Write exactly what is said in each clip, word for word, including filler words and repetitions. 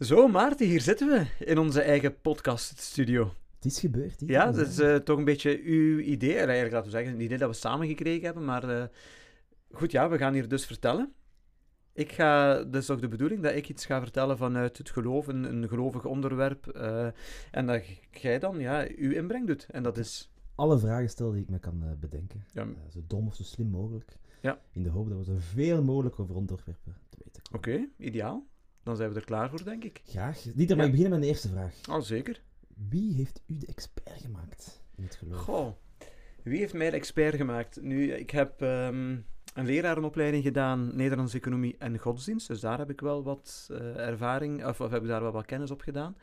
Zo, Maarten, hier zitten we in onze eigen podcaststudio. Het is gebeurd. Ja, dat is uh, toch een beetje uw idee. Eigenlijk, laten we zeggen, een idee dat we samen gekregen hebben. Maar uh, goed, ja, we gaan hier dus vertellen. Ik ga, dat is toch de bedoeling dat ik iets ga vertellen vanuit het geloof, een, een gelovig onderwerp. Uh, en dat jij dan, ja, uw inbreng doet. En dat is... Alle vragen stel die ik me kan uh, bedenken. Ja. Uh, zo dom of zo slim mogelijk. Ja. In de hoop dat we zoveel mogelijk over onderwerpen te weten komen. Oké, okay, ideaal. Dan zijn we er klaar voor, denk ik. Graag. Dieter, ja. Mag ik beginnen met de eerste vraag? Oh, zeker. Wie heeft u de expert gemaakt in het geloof? Goh, wie heeft mij de expert gemaakt? Nu, ik heb um, een lerarenopleiding gedaan, Nederlandse economie en godsdienst. Dus daar heb ik wel wat uh, ervaring, of, of heb ik daar wel wat kennis op gedaan.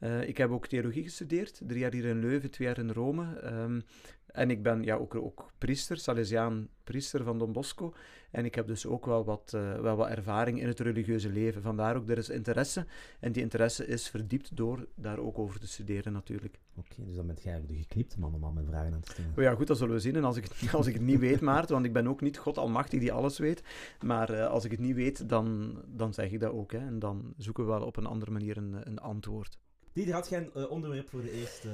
Uh, ik heb ook theologie gestudeerd, drie jaar hier in Leuven, twee jaar in Rome. Um, en ik ben ja, ook, ook priester, Salesiaan priester van Don Bosco. En ik heb dus ook wel wat, uh, wel wat ervaring in het religieuze leven. Vandaar ook, er is interesse. En die interesse is verdiept door daar ook over te studeren natuurlijk. Oké, okay, dus dan bent jij de geknipte man om al mijn vragen aan te stellen. Oh ja, goed, dat zullen we zien. En als ik, als ik het niet weet, Maarten, want ik ben ook niet God almachtig die alles weet. Maar uh, als ik het niet weet, dan, dan zeg ik dat ook. Hè. En dan zoeken we wel op een andere manier een, een antwoord. Dieter, had jij een uh, onderwerp voor de eerste...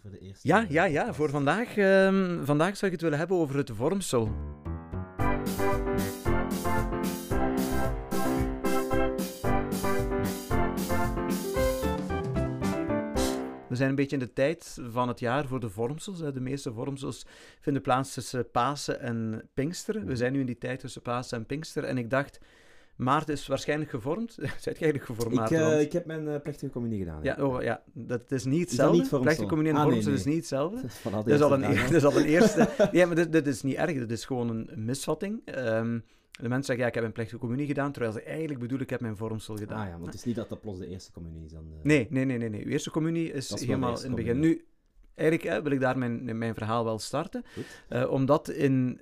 Voor de eerste ja, ja, ja, voor vandaag. Uh, vandaag zou ik het willen hebben over het vormsel. We zijn een beetje in de tijd van het jaar voor de vormsels. De meeste vormsels vinden plaats tussen Pasen en Pinksteren. We zijn nu in die tijd tussen Pasen en Pinksteren. En ik dacht... Maarten is waarschijnlijk gevormd. Zijn jij eigenlijk gevormd, Maarten? Ik, uh, ik heb mijn uh, plechtige communie gedaan. Ja, oh, ja, dat is niet hetzelfde. Is niet plechtige communie en ah, vormsel nee, nee. is niet hetzelfde. Dat is, van dat is al een, e- dat is al een eerste. Ja, maar dit, dit is niet erg. Dit is gewoon een misvatting. Um, de mensen zeggen, ja, ik heb een plechtige communie gedaan, terwijl ze eigenlijk bedoelen, ik heb mijn vormsel gedaan. Ah ja, want het is niet dat dat plots de eerste communie is. Dan, uh... nee, nee, nee, nee, nee. Uw eerste communie is, is helemaal in het begin. Nu, eigenlijk hè, wil ik daar mijn, mijn verhaal wel starten. Uh, omdat in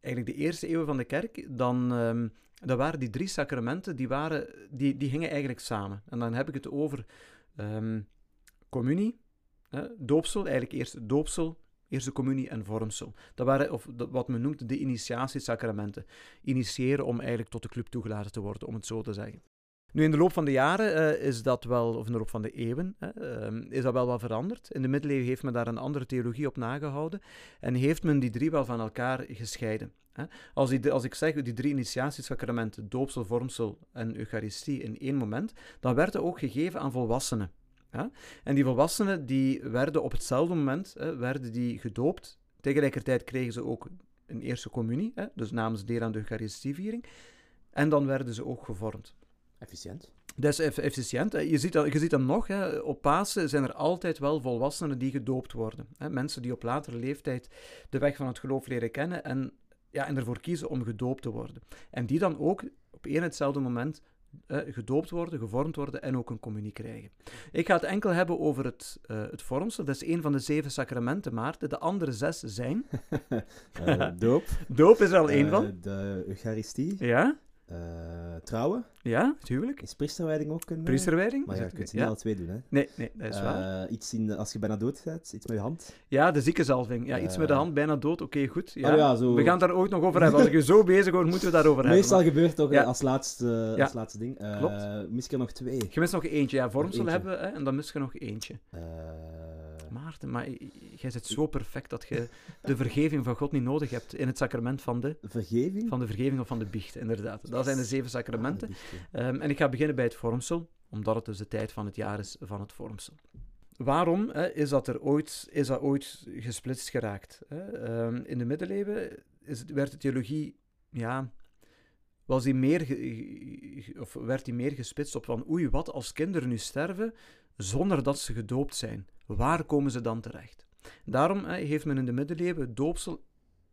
eigenlijk de eerste eeuw van de kerk, dan... Um, Dat waren die drie sacramenten, die, waren, die, die gingen eigenlijk samen. En dan heb ik het over um, communie, hè, doopsel, eigenlijk eerst doopsel, eerste communie en vormsel. Dat waren of, dat, wat men noemt de initiatiesacramenten. Initiëren om eigenlijk tot de club toegelaten te worden, om het zo te zeggen. Nu, in de loop van de jaren uh, is dat wel, of in de loop van de eeuwen, hè, uh, is dat wel wat veranderd. In de middeleeuwen heeft men daar een andere theologie op nagehouden en heeft men die drie wel van elkaar gescheiden. Hè. Als, die, als ik zeg, die drie initiatiesacramenten, doopsel, vormsel en eucharistie in één moment, dan werd dat ook gegeven aan volwassenen. Hè. En die volwassenen, die werden op hetzelfde moment, hè, werden die gedoopt. Tegelijkertijd kregen ze ook een eerste communie, hè, dus namens deel aan de eucharistieviering. En dan werden ze ook gevormd. Efficiënt. Dat is eff- efficiënt. Je ziet dat, je ziet dat nog. Hè. Op Pasen zijn er altijd wel volwassenen die gedoopt worden. Hè. Mensen die op latere leeftijd de weg van het geloof leren kennen en, ja, en ervoor kiezen om gedoopt te worden. En die dan ook op één en hetzelfde moment eh, gedoopt worden, gevormd worden en ook een communie krijgen. Ik ga het enkel hebben over het, uh, het vormsel. Dat is één van de zeven sacramenten, Maarten. De andere zes zijn... uh, doop. Doop is er al één uh, van. De eucharistie. Ja. Uh, trouwen. Ja, tuurlijk. Is priesterwijding ook een... Priesterwijding. Maar ja, je kunt het niet alle twee doen, hè. Nee, nee, dat is uh, waar. Iets in, als je bijna dood bent, iets met je hand. Ja, de ziekenzalving. Ja, uh, iets met de hand, bijna dood. Oké, okay, goed. Ja. Oh ja, zo... We gaan daar ook nog over hebben. Als ik je zo bezig hoor, moeten we daarover hebben. Meestal maar... gebeurt toch ja. als, laatste, ja. als laatste ding. Uh, Klopt. Mis je nog twee. Je mist nog eentje. Ja, vormsel hebben, hè, en dan mis je nog eentje. Uh... Maarten, maar jij bent zo perfect dat je de vergeving van God niet nodig hebt in het sacrament van de... Vergeving? Van de vergeving of van de biecht, inderdaad. Dat zijn de zeven sacramenten. Ah, de biecht, ja. um, en ik ga beginnen bij het vormsel, omdat het dus de tijd van het jaar is van het vormsel. Waarom hè, is, dat er ooit, is dat ooit gesplitst geraakt? Hè? Um, in de middeleeuwen is het, werd de theologie... Ja, was die meer ge- of werd die meer gespitst op van... Oei, wat als kinderen nu sterven zonder dat ze gedoopt zijn? Waar komen ze dan terecht? Daarom eh, heeft men in de middeleeuwen het doopsel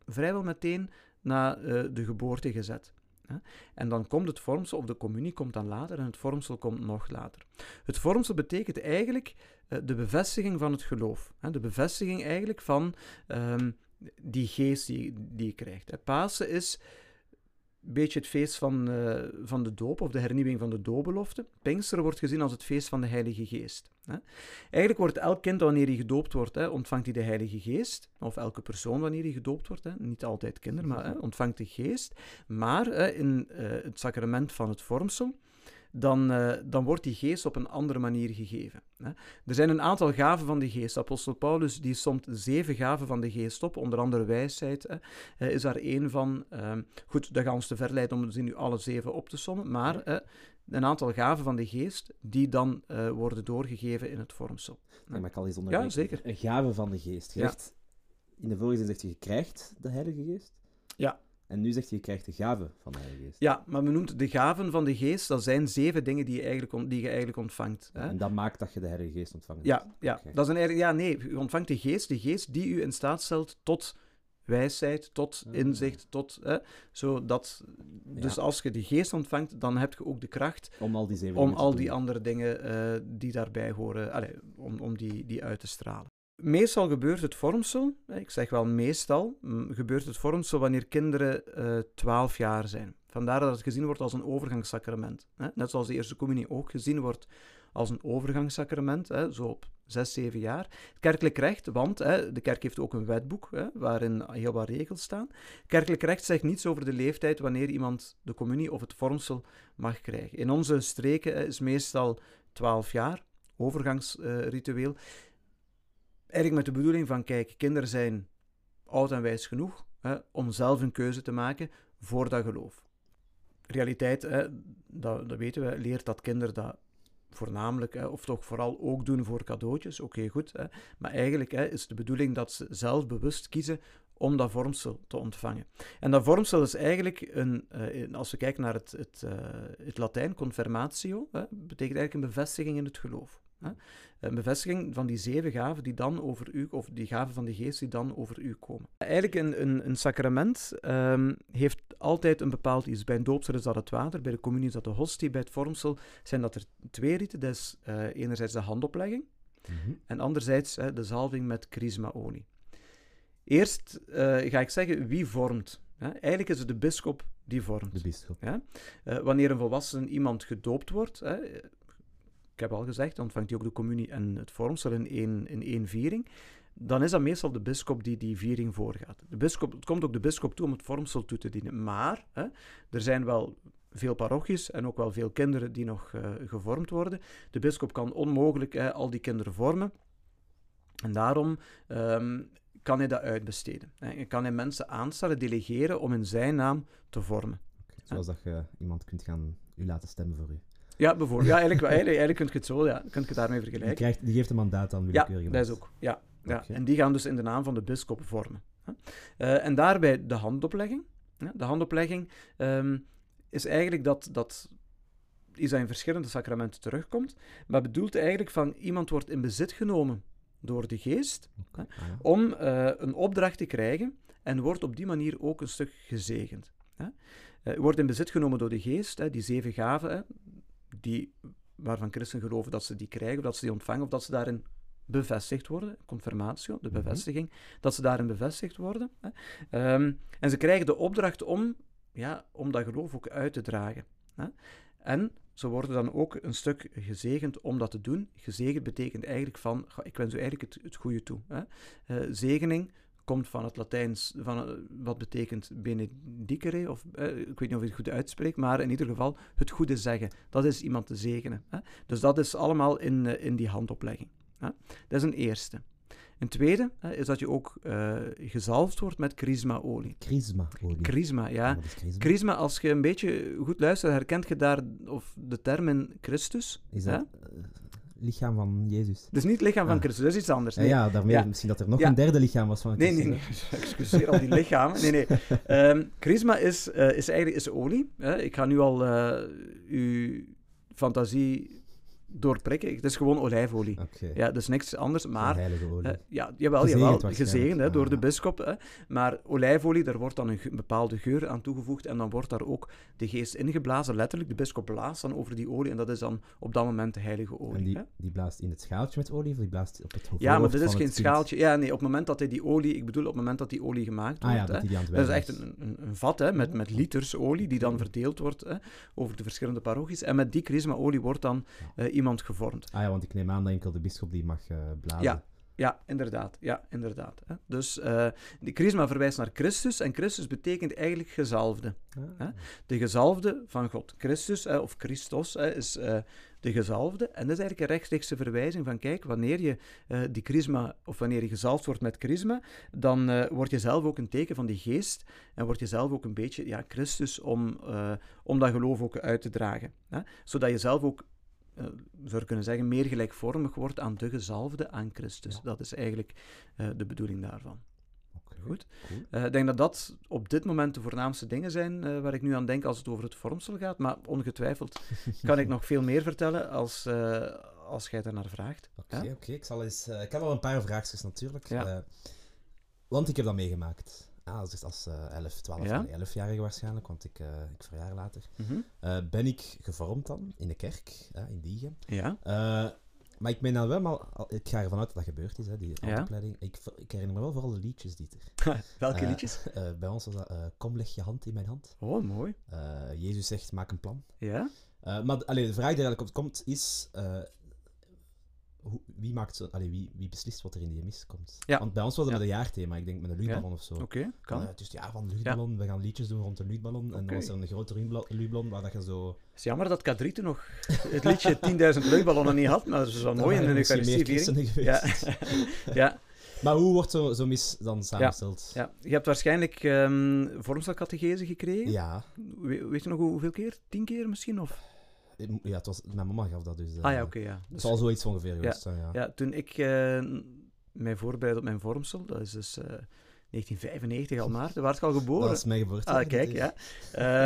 vrijwel meteen na uh, de geboorte gezet. Hè? En dan komt het vormsel, of de communie komt dan later, en het vormsel komt nog later. Het vormsel betekent eigenlijk uh, de bevestiging van het geloof. Hè? De bevestiging eigenlijk van um, die geest die, die je krijgt. Hè? Pasen is... Een beetje het feest van, uh, van de doop, of de hernieuwing van de doopbelofte. Pinksteren wordt gezien als het feest van de Heilige Geest. Hè. Eigenlijk wordt elk kind, wanneer hij gedoopt wordt, hè, ontvangt hij de Heilige Geest. Of elke persoon, wanneer hij gedoopt wordt. Hè. Niet altijd kinderen, maar hè, ontvangt de Geest. Maar hè, in uh, het sacrament van het vormsel dan, uh, dan wordt die geest op een andere manier gegeven. Hè. Er zijn een aantal gaven van de geest. Apostel Paulus die somt zeven gaven van de geest op, onder andere wijsheid hè, is daar één van. Uh, goed, dat gaat ons te ver leiden om ze nu alle zeven op te sommen, maar uh, een aantal gaven van de geest die dan uh, worden doorgegeven in het vormsel. Ja, maar ik al eens onderbreken. Ja, zeker. Een gave van de geest. Je ja. zegt, in de vorige zin zegt je, je krijgt de Heilige Geest. Ja. En nu zegt je, je krijgt de gaven van de Heilige Geest. Ja, maar men noemt de gaven van de Geest, dat zijn zeven dingen die je eigenlijk, die je eigenlijk ontvangt. Hè? En dat maakt dat je de Heilige Geest ontvangt. Ja, ja. Okay. Dat is een, ja, nee, je ontvangt de Geest, de Geest die u in staat stelt tot wijsheid, tot inzicht, tot... Hè, zodat, dus ja. als je de geest ontvangt, dan heb je ook de kracht om al die, zeven om al die andere dingen uh, die daarbij horen, allez, om, om die, die uit te stralen. Meestal gebeurt het vormsel, ik zeg wel meestal, gebeurt het vormsel wanneer kinderen uh, twaalf jaar zijn. Vandaar dat het gezien wordt als een overgangssacrament. Hè? Net zoals de eerste communie ook gezien wordt als een overgangssacrament, hè? Zo op zes, zeven jaar. Kerkelijk recht, want hè, de kerk heeft ook een wetboek, hè, waarin heel wat regels staan. Kerkelijk recht zegt niets over de leeftijd wanneer iemand de communie of het vormsel mag krijgen. In onze streken hè, is meestal twaalf jaar, overgangsritueel. Uh, Eigenlijk met de bedoeling van, kijk, kinderen zijn oud en wijs genoeg hè, om zelf een keuze te maken voor dat geloof. Realiteit, hè, dat, dat weten we, leert dat kinderen dat voornamelijk, hè, of toch vooral ook doen voor cadeautjes. Oké, okay, goed. Hè, maar eigenlijk hè, is de bedoeling dat ze zelf bewust kiezen om dat vormsel te ontvangen. En dat vormsel is eigenlijk, een, uh, als we kijken naar het, het, uh, het Latijn, confirmatio, hè, betekent eigenlijk een bevestiging in het geloof. Hè? Een bevestiging van die zeven gaven die dan over u, of die gaven van de geest die dan over u komen. Eigenlijk een, een, een sacrament um, heeft altijd een bepaald iets. Bij een doopsel is dat het water, bij de communie is dat de hostie, bij het vormsel zijn dat er twee riten. Dat is uh, enerzijds de handoplegging mm-hmm. en anderzijds hè, de zalving met chrismaolie. Eerst uh, ga ik zeggen wie vormt. Ja, eigenlijk is het de bisschop die vormt. De bisschop. Ja? Uh, wanneer een volwassen iemand gedoopt wordt, hè, ik heb al gezegd, ontvangt hij ook de communie en het vormsel in één, in één viering, dan is dat meestal de bisschop die die viering voorgaat. De bisschop, het komt ook de bisschop toe om het vormsel toe te dienen, maar hè, er zijn wel veel parochies en ook wel veel kinderen die nog uh, gevormd worden. De bisschop kan onmogelijk hè, al die kinderen vormen en daarom... Um, kan hij dat uitbesteden. En kan hij mensen aanstellen, delegeren, om in zijn naam te vormen. Okay, zoals ja. dat je iemand kunt gaan u laten stemmen voor u. Ja, bijvoorbeeld. Ja, eigenlijk, eigenlijk, eigenlijk kun je het zo, ja, kun je het daarmee vergelijken. Die, krijgt, die geeft een mandaat aan willekeurig. Ja, dat is ook. Ja, okay. ja. En die gaan dus in de naam van de bisschop vormen. Uh, en daarbij de handoplegging. Uh, de handoplegging um, is eigenlijk dat... dat is dat in verschillende sacramenten terugkomt, maar bedoelt eigenlijk van iemand wordt in bezit genomen door de geest, okay, hè, ja. om uh, een opdracht te krijgen en wordt op die manier ook een stuk gezegend. Hè. Uh, wordt in bezit genomen door de geest, hè, die zeven gaven, hè, die, waarvan christen geloven dat ze die krijgen, of dat ze die ontvangen, of dat ze daarin bevestigd worden, confirmatio, de bevestiging, mm-hmm. dat ze daarin bevestigd worden. Hè. Um, en ze krijgen de opdracht om, ja, om dat geloof ook uit te dragen. Hè. En... ze worden dan ook een stuk gezegend om dat te doen. Gezegend betekent eigenlijk van, ik wens u eigenlijk het, het goede toe. Hè. Uh, zegening komt van het Latijns, van, uh, wat betekent benedicere, of uh, ik weet niet of ik het goed uitspreek, maar in ieder geval het goede zeggen. Dat is iemand te zegenen. Hè. Dus dat is allemaal in, uh, in die handoplegging. Hè. Dat is een eerste. Een tweede hè, is dat je ook uh, gezalfd wordt met chrismaolie. Chrismaolie. Chrisma, ja. Wat is chrisma? Chrisma, als je een beetje goed luistert, herkent je daar of de term in Christus. Is dat het uh, lichaam van Jezus? Het is niet het lichaam ah. van Christus, dat is iets anders. Nee. Ja, ja, daarmee ja. misschien dat er nog ja. een derde lichaam was van Christus. Nee, nee, nee. Excuseer al die lichamen. Nee, nee. Um, chrisma is, uh, is eigenlijk is olie. Uh, ik ga nu al uh, uw fantasie... doorprikken. Het is gewoon olijfolie. Okay. Ja, dus niks anders, maar... heilige olie. Uh, ja, jawel, gezegend, jawel, gezegend hè, door ah, de bisschop. Hè. Maar olijfolie, daar wordt dan een, ge- een bepaalde geur aan toegevoegd en dan wordt daar ook de geest ingeblazen. Letterlijk, de bisschop blaast dan over die olie en dat is dan op dat moment de heilige olie. En die, hè? Die blaast in het schaaltje met olie of die blaast op het hoofd? Ja, maar dit is geen schaaltje. Ja, nee, op het moment dat hij die olie... Ik bedoel, op het moment dat die olie gemaakt ah, wordt... Ja, dat, hè, die dat is echt een, een, een vat hè, met, met liters olie die dan verdeeld wordt hè, over de verschillende parochies. En met die chrismaolie wordt dan... Uh, iemand gevormd. Ah ja, want ik neem aan dat enkel de bisschop die mag uh, blazen. Ja, Ja, inderdaad. Ja, inderdaad. Hè. Dus uh, de chrisma verwijst naar Christus en Christus betekent eigenlijk gezalfde. Ah. Hè. De gezalfde van God. Christus, hè, of Christos, hè, is uh, de gezalfde. En dat is eigenlijk een rechtstreekse verwijzing van, kijk, wanneer je uh, die chrisma, of wanneer je gezalfd wordt met chrisma, dan uh, word je zelf ook een teken van die geest en word je zelf ook een beetje, ja, Christus om, uh, om dat geloof ook uit te dragen. Hè. Zodat je zelf ook, Uh, zou je kunnen zeggen, meer gelijkvormig wordt aan de gezalfde, aan Christus. Ja. Dat is eigenlijk uh, de bedoeling daarvan. Okay, goed. Ik cool. uh, denk dat dat op dit moment de voornaamste dingen zijn uh, waar ik nu aan denk als het over het vormsel gaat, maar ongetwijfeld kan ik nog veel meer vertellen als, uh, als jij daarnaar vraagt. Oké, okay, ja? okay. ik, uh, ik heb al een paar vraagjes natuurlijk, ja. uh, want ik heb dat meegemaakt. Ja, dus als uh, elf, twaalf, ja? elfjarige waarschijnlijk, want ik, uh, ik verjaar later. Mm-hmm. uh, ben ik gevormd dan in de kerk, uh, in Diegem. Ja. Uh, maar ik ben dan wel, maar ik ga ervan uit dat dat gebeurd is, hè, die ja? opleiding. Ik, ik herinner me wel vooral de liedjes, Dieter. Welke uh, liedjes? Uh, bij ons was dat, uh, kom leg je hand in mijn hand. Oh, mooi. Uh, Jezus zegt, maak een plan. Ja. Uh, maar allee, de vraag die eigenlijk op komt is... Uh, Wie, maakt zo, allee, wie, wie beslist wat er in die mis komt? Ja. Want bij ons was dat ja. met een jaarthema, ik denk met een luchtballon ja. of zo. Oké, okay, kan. Uh, dus ja, van de luchtballon, ja. we gaan liedjes doen rond de luchtballon. Okay. En dan was er een grote luchtballon waar dat je zo... Het is jammer dat K drie toen nog het liedje tienduizend luchtballonnen niet had, maar dat is wel mooi in de eucharistieviering. Ja. ja. Maar hoe wordt zo'n zo mis dan samengesteld? Ja. Ja. Je hebt waarschijnlijk um, vormselcatechese gekregen. Ja. We, weet je nog hoeveel keer? Tien keer misschien? Of... Ja, het was, mijn mama gaf dat dus. Uh, ah ja, oké, okay, ja. Het zal dus, zoiets ongeveer geweest ja, zijn, ja. ja. Toen ik uh, mij voorbereidde op mijn vormsel, dat is dus uh, negentien vijfennegentig al Maarten, waar ik al geboren. Dat is mijn geboorte. Ah, kijk, ja.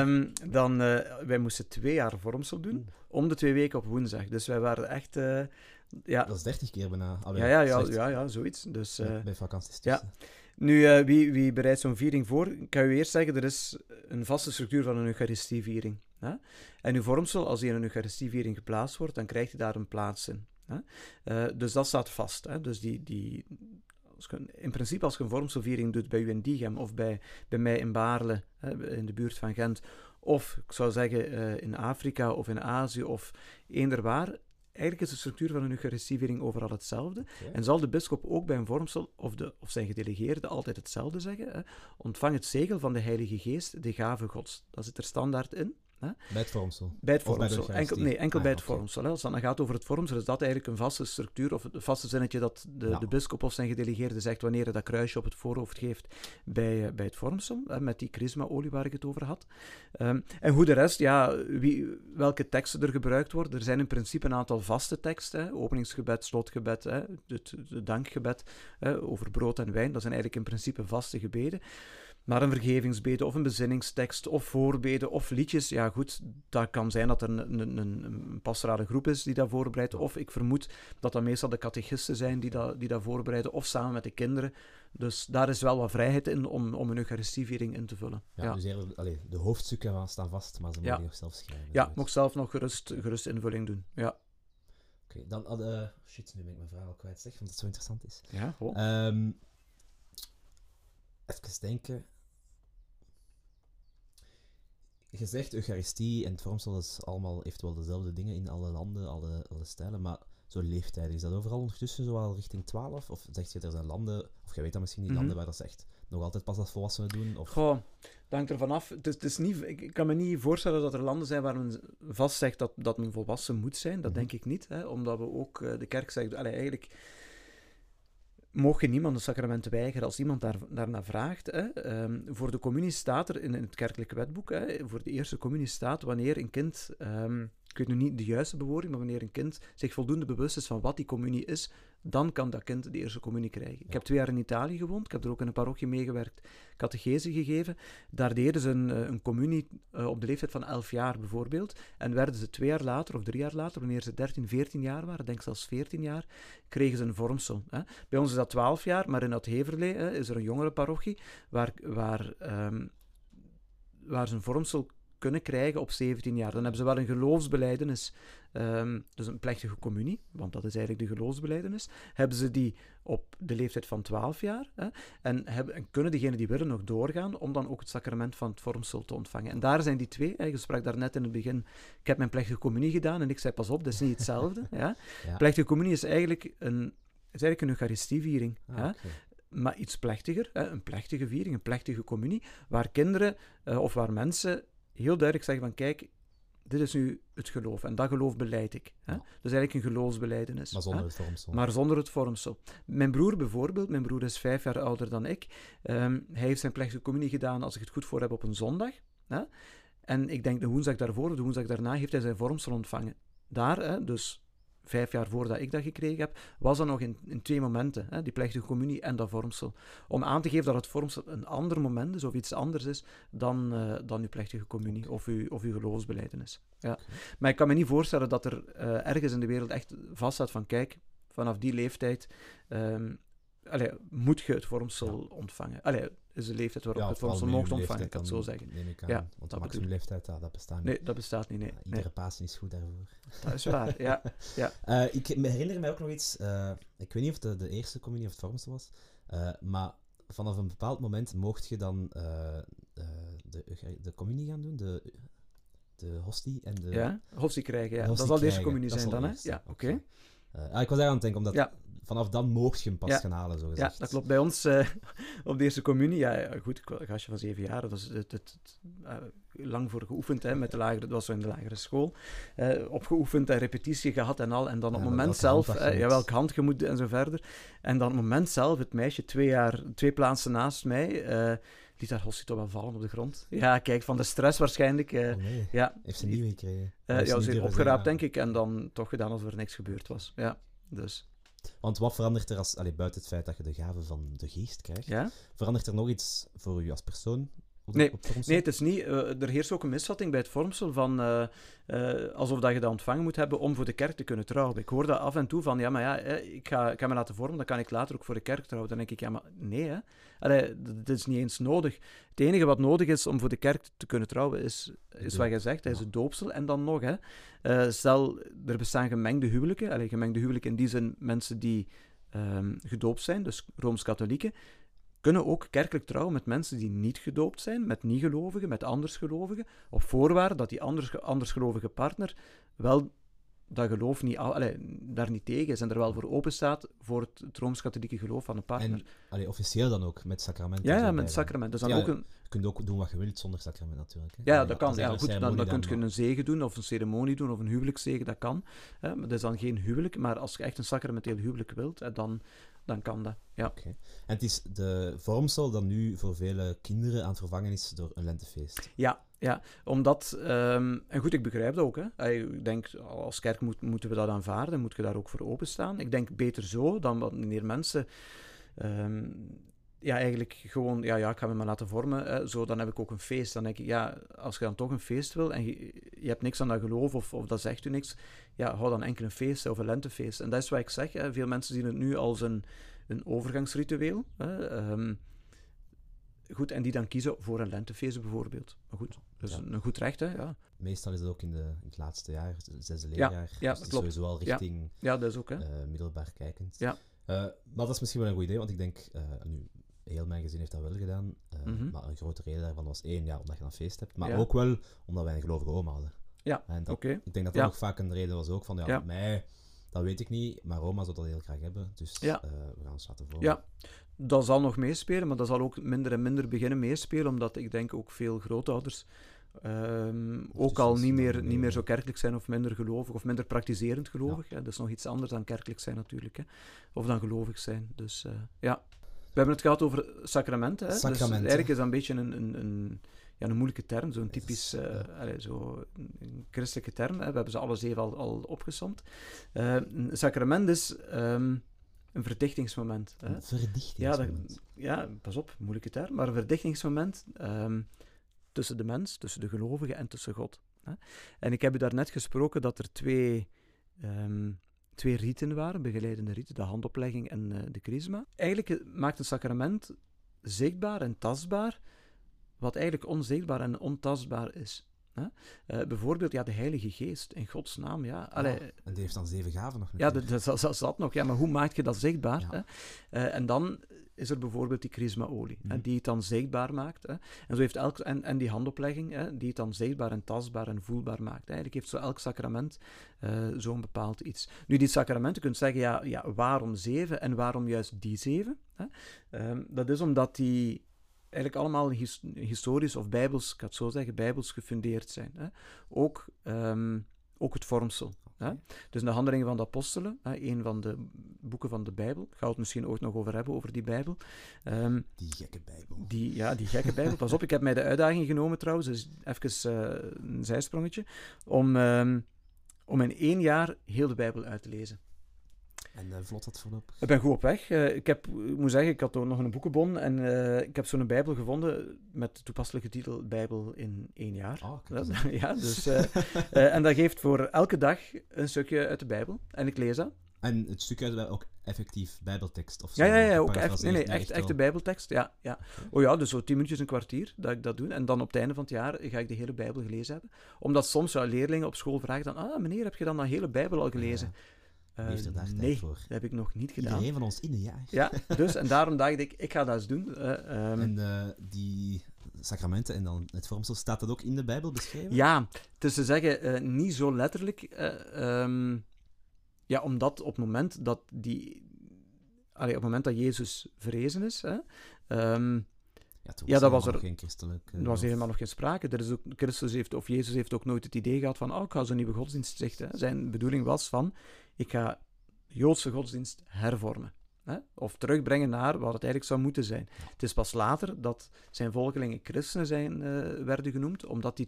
Um, dan, uh, wij moesten twee jaar vormsel doen, om de twee weken op woensdag. Dus wij waren echt... Uh, ja. Dat is dertig keer bijna. Allee, ja, ja, ja, ja, ja, ja, zoiets. Dus, uh, ja, bij vakanties tussen. Ja. Nu, uh, wie, wie bereidt zo'n viering voor? Ik kan u eerst zeggen, er is een vaste structuur van een eucharistieviering. Hè? En uw vormsel, als die in een eucharistieviering geplaatst wordt, dan krijgt u daar een plaats in. Hè? Uh, dus dat staat vast. Hè? Dus die, die, als je, in principe, als je een vormselviering doet bij u in Diegem, of bij, bij mij in Baarle, hè, in de buurt van Gent, of, ik zou zeggen, uh, in Afrika of in Azië, of eender waar... Eigenlijk is de structuur van een eucharistieviering overal hetzelfde. Okay. En zal de bisschop ook bij een vormsel of, de, of zijn gedelegeerde altijd hetzelfde zeggen. Hè? Ontvang het zegel van de Heilige Geest, de gave Gods. Dat zit er standaard in. Hè? Bij het vormsel? Bij het vormsel. Bij enkel, nee, enkel ah, bij het okay. vormsel. Hè? Als het dan gaat over het vormsel, is dat eigenlijk een vaste structuur of een vaste zinnetje dat de, nou. de bisschop of zijn gedelegeerde zegt wanneer hij dat kruisje op het voorhoofd geeft bij, bij het vormsel. Hè? Met die chrisma-olie waar ik het over had. Um, en hoe de rest, ja, wie, welke teksten er gebruikt worden. Er zijn in principe een aantal vaste teksten. Hè? Openingsgebed, slotgebed, hè? Het, het dankgebed hè? Over brood en wijn. Dat zijn eigenlijk in principe vaste gebeden. Maar een vergevingsbede of een bezinningstekst of voorbeden of liedjes, ja goed, dat kan zijn dat er een, een, een pastorale groep is die dat voorbereidt. Of ik vermoed dat dat meestal de catechisten zijn die dat, die dat voorbereiden, of samen met de kinderen. Dus daar is wel wat vrijheid in om, om een eucharistieviering in te vullen. Ja, ja. Dus eerder, allee, de hoofdstukken staan vast, maar ze mogen ja. nog zelf schrijven. Ja, dus. Mocht zelf nog gerust, gerust invulling doen, ja. Oké, okay, dan... Uh, shit, nu ben ik mijn verhaal kwijt, zeg, want het zo interessant is. Ja, hoor. Um, even denken... Je zegt eucharistie en het vormsel is allemaal eventueel dezelfde dingen in alle landen, alle, alle stijlen, maar zo'n leeftijd, is dat overal ondertussen zoal richting twaalf? Of zeg je, er zijn landen, of jij weet dat misschien niet, landen waar dat echt nog altijd pas als volwassenen doen? Of... Goh, dat hangt ervan af. Het is, het is niet, ik kan me niet voorstellen dat er landen zijn waar men vast zegt dat, dat men volwassen moet zijn. Dat mm-hmm. denk ik niet, hè, omdat we ook de kerk zegt, allee, eigenlijk... Mocht je niemand het sacrament weigeren als iemand daar, daarna vraagt. Hè. Um, voor de communie staat er in, in het kerkelijke wetboek, hè, voor de eerste communie staat wanneer een kind, um, ik weet nu niet de juiste bewoording, maar wanneer een kind zich voldoende bewust is van wat die communie is, dan kan dat kind de eerste communie krijgen. Ja. Ik heb twee jaar in Italië gewoond, ik heb er ook in een parochie meegewerkt, catechese gegeven. Daar deden ze een, een communie uh, op de leeftijd van elf jaar bijvoorbeeld, en werden ze twee jaar later of drie jaar later, wanneer ze dertien, veertien jaar waren, denk zelfs veertien jaar, kregen ze een vormsel. Hè. Bij ons is dat twaalf jaar, maar in Oud-Heverlee is er een jongere parochie waar, waar, um, waar ze een vormsel kunnen krijgen op zeventien jaar. Dan hebben ze wel een geloofsbelijdenis, um, dus een plechtige communie, want dat is eigenlijk de geloofsbelijdenis, hebben ze die op de leeftijd van twaalf jaar, hè, en, hebben, en kunnen degenen die willen nog doorgaan om dan ook het sacrament van het vormsel te ontvangen. En daar zijn die twee, hè, je sprak daar net in het begin, ik heb mijn plechtige communie gedaan en ik zei pas op, dat is niet hetzelfde. ja. Ja. Plechtige communie is eigenlijk een is eigenlijk een eucharistieviering. Ah, hè? Okay. Maar iets plechtiger, hè? Een plechtige viering, een plechtige communie, waar kinderen uh, of waar mensen heel duidelijk zeggen van kijk, dit is nu het geloof en dat geloof beleid ik. Hè? Ja. Dus eigenlijk een geloofsbelijdenis. Maar zonder hè? het vormsel. Maar zonder het vormsel. Mijn broer bijvoorbeeld, mijn broer is vijf jaar ouder dan ik, um, hij heeft zijn plechtige communie gedaan, als ik het goed voor heb, op een zondag. Hè? En ik denk de woensdag daarvoor of de woensdag daarna heeft hij zijn vormsel ontvangen. Daar, hè, dus vijf jaar voordat ik dat gekregen heb, was dat nog in, in twee momenten, hè, die plechtige communie en dat vormsel. Om aan te geven dat het vormsel een ander moment is, of iets anders is, dan, uh, dan uw plechtige communie of uw, of uw geloofsbelijdenis. Ja. Maar ik kan me niet voorstellen dat er uh, ergens in de wereld echt vaststaat van, kijk, vanaf die leeftijd um, allee, moet je het vormsel ja. ontvangen. Allee, is de leeftijd waarop ja, het vormsel mocht ontvangen, ik kan het zo zeggen. Ik aan, ja, want de maximumleeftijd, dat, dat bestaat niet. Nee, dat bestaat niet, nee. Ja, iedere nee. Pasen is goed daarvoor. Dat is waar, ja. ja. Uh, ik herinner mij ook nog iets, uh, ik weet niet of het de, de eerste communie of het vormsel was, uh, maar vanaf een bepaald moment mocht je dan uh, uh, de, de communie gaan doen, de, de hostie en de... Ja, hostie krijgen, ja. De hostie dat zal de eerste communie zijn dan, hè? Ja, oké. Okay. Uh, ik was daar aan het denken, omdat... Ja. Vanaf dan mocht je hem pas ja. gaan halen, zo gezegd. Ja, dat klopt. Bij ons uh, op de eerste communie, ja, goed, een gastje van zeven jaar, dat was het, het, het, uh, lang voor geoefend, hè, met de lagere, dat was zo in de lagere school, uh, opgeoefend en repetitie gehad en al, en dan op het ja, moment zelf, hand, uh, ja, welke hand je moet en zo verder, en dan op het moment zelf, het meisje, twee jaar, twee plaatsen naast mij, uh, liet haar hostie toch wel vallen op de grond. Ja, kijk, van de stress waarschijnlijk. Uh, oh nee, ja, heeft ze niet gekregen. Uh, ja, ze heeft opgeraapt, denk ik, en dan toch gedaan alsof er niks gebeurd was. Ja, dus... Want wat verandert er als, allez, buiten het feit dat je de gave van de geest krijgt, ja? Verandert er nog iets voor u als persoon? Op nee, op nee, het is niet. Uh, er heerst ook een misvatting bij het vormsel van uh, uh, alsof dat je dat ontvangen moet hebben om voor de kerk te kunnen trouwen. Ik hoor dat af en toe van, ja, maar ja, ik ga, ik ga me laten vormen, dan kan ik later ook voor de kerk trouwen. Dan denk ik, ja, maar nee, hè. Allee, dat is niet eens nodig. Het enige wat nodig is om voor de kerk te kunnen trouwen, is, is wat jij zegt, dat is het doopsel. En dan nog, hè. Uh, stel, er bestaan gemengde huwelijken. Allee, gemengde huwelijken in die zin mensen die um, gedoopt zijn, dus Rooms-Katholieken, kunnen ook kerkelijk trouwen met mensen die niet gedoopt zijn, met niet-gelovigen, met andersgelovigen, op voorwaarde dat die anders, andersgelovige partner wel dat geloof niet, allee, daar niet tegen is en er wel voor open staat voor het, het Rooms-Katholieke geloof van de partner. En allee, officieel dan ook, met sacramenten. Ja, ja met het sacrament. Dus dan ja, ook een... Je kunt ook doen wat je wilt zonder sacrament natuurlijk. Hè? Ja, dat, dat kan. Ja, goed, dan, dan, dan kun je een zegen doen, of een ceremonie doen, of een huwelijkszegen, dat kan. Hè? Maar dat is dan geen huwelijk, maar als je echt een sacramenteel huwelijk wilt, hè, dan... Dan kan dat, ja. Okay. En het is de vormsel dat nu voor vele kinderen aan het vervangen is door een lentefeest. Ja, ja omdat... Um, en goed, ik begrijp dat ook. Hè. Ik denk, als kerk moet, moeten we dat aanvaarden, moet je daar ook voor openstaan. Ik denk beter zo dan wanneer mensen... Um, ja, eigenlijk gewoon... Ja, ja, ik ga me maar laten vormen. Hè. Zo, dan heb ik ook een feest. Dan denk ik, ja, als je dan toch een feest wil en je, je hebt niks aan dat geloof of, of dat zegt u niks... Ja, hou dan enkel een feest of een lentefeest. En dat is wat ik zeg. Hè. Veel mensen zien het nu als een, een overgangsritueel. Hè. Um, goed, en die dan kiezen voor een lentefeest bijvoorbeeld. Maar goed, dat is ja. een, een goed recht. Hè, ja. Meestal is dat ook in, de, in het laatste jaar, het zesde leerjaar. Ja, ja, dus dat klopt. Sowieso al richting ja. Ja, dat is ook, hè. Uh, middelbaar kijkend. Ja. Uh, maar dat is misschien wel een goed idee, want ik denk... Uh, nu, heel mijn gezin heeft dat wel gedaan. Uh, mm-hmm. Maar een grote reden daarvan was één, ja, omdat je een feest hebt. Maar ja. ook wel omdat wij een gelovige oom hadden. Ja, oké. Okay. Ik denk dat dat ja. ook vaak een reden was ook van, ja, ja. mij, dat weet ik niet, maar Roma zou dat heel graag hebben, dus ja. uh, we gaan ons laten vormen. Ja, dat zal nog meespelen, maar dat zal ook minder en minder beginnen meespelen, omdat ik denk ook veel grootouders um, ook al niet meer, niet meer zo kerkelijk zijn of minder gelovig, of minder praktiserend gelovig. Ja. Hè? Dat is nog iets anders dan kerkelijk zijn natuurlijk, hè? Of dan gelovig zijn, dus uh, ja. We hebben het gehad over sacramenten, hè? Sacramenten. Dus eigenlijk is dat een beetje een... een, een Ja, een moeilijke term, zo'n typisch uh, ja. allez, zo een christelijke term. Hè. We hebben ze alle zeven al, al opgesomd. Uh, een sacrament is um, een verdichtingsmoment. Hè. Een verdichtingsmoment. Ja, dat, ja, pas op, moeilijke term. Maar een verdichtingsmoment um, tussen de mens, tussen de gelovigen en tussen God. Hè. En ik heb u daarnet gesproken dat er twee, um, twee riten waren, begeleidende riten, de handoplegging en uh, de chrisma. Eigenlijk maakt een sacrament zichtbaar en tastbaar wat eigenlijk onzichtbaar en ontastbaar is. Hè? Uh, bijvoorbeeld ja, de Heilige Geest, in Gods naam. Ja. Allee, oh, en die heeft dan zeven gaven nog. Ja, dat, dat, dat, dat nog. Ja, maar hoe maak je dat zichtbaar? Ja. Hè? Uh, en dan is er bijvoorbeeld die charismaolie, mm-hmm. die het dan zichtbaar maakt. Hè. En, zo heeft elk, en, en die handoplegging, hè, die het dan zichtbaar en tastbaar en voelbaar maakt. Eigenlijk heeft zo elk sacrament uh, zo'n bepaald iets. Nu, die sacramenten, je kunt zeggen, ja, ja, waarom zeven en waarom juist die zeven? Hè? Um, dat is omdat die eigenlijk allemaal his, historisch of bijbels, ik kan het zo zeggen, bijbels gefundeerd zijn. Hè. Ook, um, ook het vormsel. Hè? Dus de Handelingen van de Apostelen, hè, een van de boeken van de Bijbel. Gaan we het misschien ooit nog over hebben, over die Bijbel. Um, die gekke Bijbel. Die, ja, die gekke Bijbel. Pas op, ik heb mij de uitdaging genomen trouwens, dus even uh, een zijsprongetje, om, um, om in één jaar heel de Bijbel uit te lezen. En uh, vlot dat voorop? Ik ben goed op weg. Uh, ik, heb, ik moet zeggen, ik had nog een boekenbon en uh, ik heb zo'n Bijbel gevonden met de toepasselijke titel Bijbel in één jaar. Oh, dat, ja, dus, uh, uh, en dat geeft voor elke dag een stukje uit de Bijbel. En ik lees dat. En het stukje uit de Bijbel ook effectief bijbeltekst? Of zo, ja, ja, ja ook echt, nee, nee, echt, echt de bijbeltekst. Ja, ja. Oh ja, dus zo tien minuutjes, een kwartier dat ik dat doe. En dan op het einde van het jaar ga ik de hele Bijbel gelezen hebben. Omdat soms ja, leerlingen op school vragen dan, ah meneer, heb je dan de hele Bijbel al gelezen? Ja. Uh, nee, voor. Dat heb ik nog niet gedaan. Iedereen van ons in een jaar. Ja, dus, en daarom dacht ik, ik ga dat eens doen. Uh, um... En uh, die sacramenten en dan het vormsel, staat dat ook in de Bijbel beschreven? Ja, het is te zeggen, uh, niet zo letterlijk. Uh, um, ja, omdat op het moment dat die... Allee, op het moment dat Jezus verrezen is... Hè, um, Ja, ja, dat was er geen christelijk, uh, was helemaal nog geen sprake. Er is ook, Christus heeft, of Jezus heeft ook nooit het idee gehad van, oh, ik ga zo'n nieuwe godsdienst stichten. Zijn bedoeling was van, ik ga Joodse godsdienst hervormen. Hè? Of terugbrengen naar wat het eigenlijk zou moeten zijn. Ja. Het is pas later dat zijn volgelingen christenen zijn, uh, werden genoemd, omdat die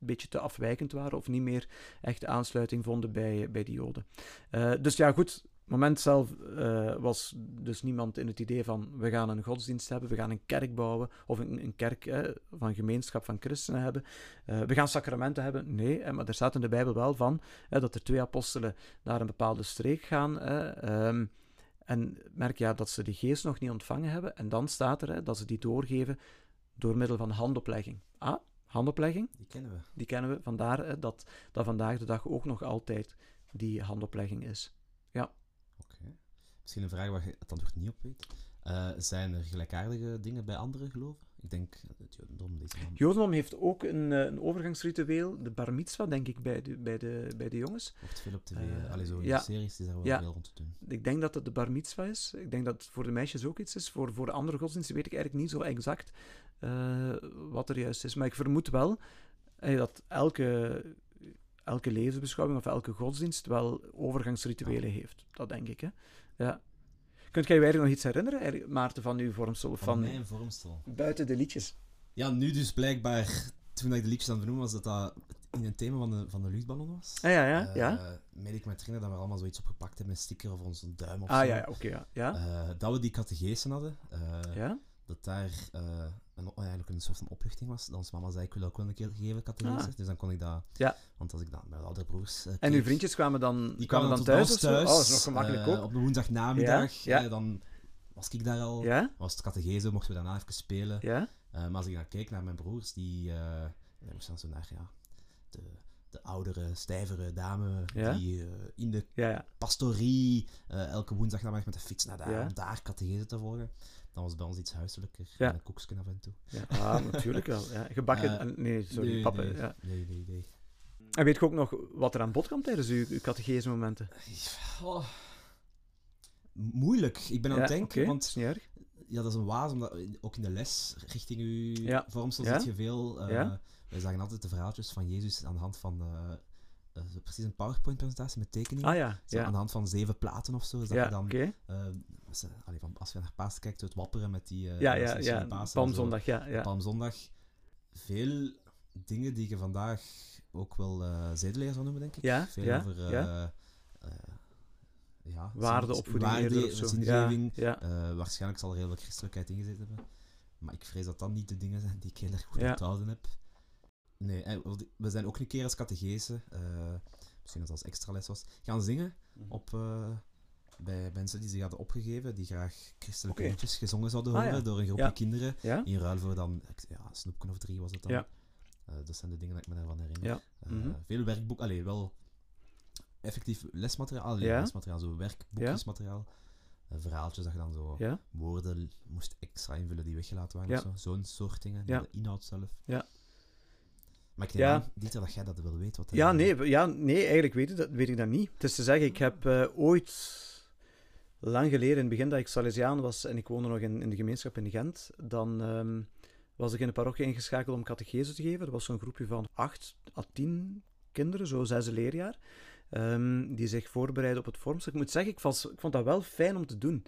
een beetje te afwijkend waren of niet meer echt aansluiting vonden bij, bij de Joden. Uh, dus ja, goed... Op het moment zelf uh, was dus niemand in het idee van we gaan een godsdienst hebben, we gaan een kerk bouwen of een, een kerk hè, van gemeenschap van christenen hebben. Uh, we gaan sacramenten hebben. Nee, hè, maar er staat in de Bijbel wel van hè, dat er twee apostelen naar een bepaalde streek gaan hè, um, en merk ja, dat ze de geest nog niet ontvangen hebben. En dan staat er hè, dat ze die doorgeven door middel van handoplegging. Ah, handoplegging. Die kennen we. Die kennen we. Vandaar hè, dat, dat vandaag de dag ook nog altijd die handoplegging is. Ja. Misschien een vraag waar je het antwoord niet op weet. Uh, zijn er gelijkaardige dingen bij andere geloven? Ik denk het Jodendom. Deze man... Jodendom heeft ook een, een overgangsritueel, de bar mitzwa, denk ik, bij de, bij de, bij de jongens. Wordt veel op tv, uh, allee, zo in ja, de series, die zijn wel ja, veel rond te doen. Ik denk dat het de bar mitzwa is. Ik denk dat het voor de meisjes ook iets is. Voor, voor andere godsdiensten weet ik eigenlijk niet zo exact uh, wat er juist is. Maar ik vermoed wel uh, dat elke... elke levensbeschouwing of elke godsdienst wel overgangsrituelen ja. heeft. Dat denk ik, hè. Ja. Kunt jij je eigenlijk nog iets herinneren, Maarten, van uw vormsel? Of van, van mijn vormsel? Buiten de liedjes. Ja, nu dus blijkbaar, toen ik de liedjes aan het benoemen was, dat dat in het thema van de, van de luchtballon was. Ah, ja, ja, uh, ja. Meen ik me herinneren dat we allemaal zoiets opgepakt hebben, een sticker of onze duim of ah, zo. Ah, ja, oké, okay, ja. ja. Uh, dat we die catechesen hadden. Uh, ja. Dat daar uh, een, eigenlijk een soort van opluchting was. Dan mama zei, ik wil dat ook wel een keer geven, katholiek. Ah. Dus dan kon ik dat... Ja. Want als ik dat met oudere broers... Uh, en uw vriendjes kwamen dan, die kwamen dan, dan thuis? Of thuis. Oh, dat is nog gemakkelijk uh, ook. Op de woensdagnamiddag. Ja. Ja. Uh, dan was ik daar al. Ja. Was het catechese, mochten we daarna even spelen. Ja. Uh, maar als ik dan keek naar mijn broers, die... Uh, die moesten dan zo naar, ja... De, de oudere, stijvere dame ja? die uh, in de ja, ja. pastorie uh, elke woensdagnamiddag met de fiets naar daar, ja. om daar catechese te volgen. Dan was het bij ons iets huiselijker. Ja. En een koeksken af en toe. Ja. Ah, natuurlijk wel. Ja. Gebakken... Uh, nee, sorry, nee, pappen. Nee, ja. nee, nee, nee. En weet je ook nog wat er aan bod kwam tijdens uw, uw catechese momenten? Oh. Moeilijk. Ik ben ja, aan het denken, okay. want... Ja, dat is een waas, omdat ook in de les richting uw ja. vormsel ja? zit je veel... Uh, ja? Wij zagen altijd de verhaaltjes van Jezus aan de hand van... Uh, uh, precies een PowerPoint-presentatie met tekeningen. Ah, ja. Zo, ja. Aan de hand van zeven platen of zo. Dus ja, oké. Okay. Uh, Allee, van, als je naar Pasen kijkt, het wapperen met die... Uh, ja, ja, ja. Palmzondag, ja, ja. Palmzondag. Veel dingen die je vandaag ook wel uh, zedeleer zou noemen, denk ik. Ja, Veel ja, over... Uh, ja. Uh, ja, waarde, opvoeding, zingeving. Ja, ja. Uh, waarschijnlijk zal er heel veel christelijkheid ingezet hebben. Maar ik vrees dat dat niet de dingen zijn die ik heel erg goed ja. onthouden heb. Nee, we zijn ook een keer als catechese, uh, misschien dat als extra les was, gaan zingen op... Uh, bij mensen die zich hadden opgegeven, die graag christelijke okay. liedjes gezongen zouden horen ah, ja. door een groepje ja. kinderen, ja? in ruil voor dan ja, een snoepje of drie was het dan. Ja. Uh, dat zijn de dingen dat ik me daarvan herinner. Ja. Uh, mm-hmm. Veel werkboek, allee, wel effectief lesmateriaal, allee, ja? lesmateriaal, zo werkboekjesmateriaal. verhaaltjes dat je dan zo ja? woorden moest extra invullen die weggelaten waren. Ja. Of zo. Zo'n soort dingen, ja. de inhoud zelf. Ja. Maar ik neem ja. aan, Dieter, dat jij dat wel weet. Wat ja, nee, ja, nee, eigenlijk weet ik, dat, weet ik dat niet. Het is te zeggen, ik heb uh, ooit... Lang geleden, in het begin dat ik Salesiaan was en ik woonde nog in, in de gemeenschap in Gent, dan um, was ik in de parochie ingeschakeld om catechese te geven. Dat was zo'n groepje van acht à tien kinderen, zo zesde leerjaar, um, die zich voorbereiden op het vormsel. Ik moet zeggen, ik, was, ik vond dat wel fijn om te doen.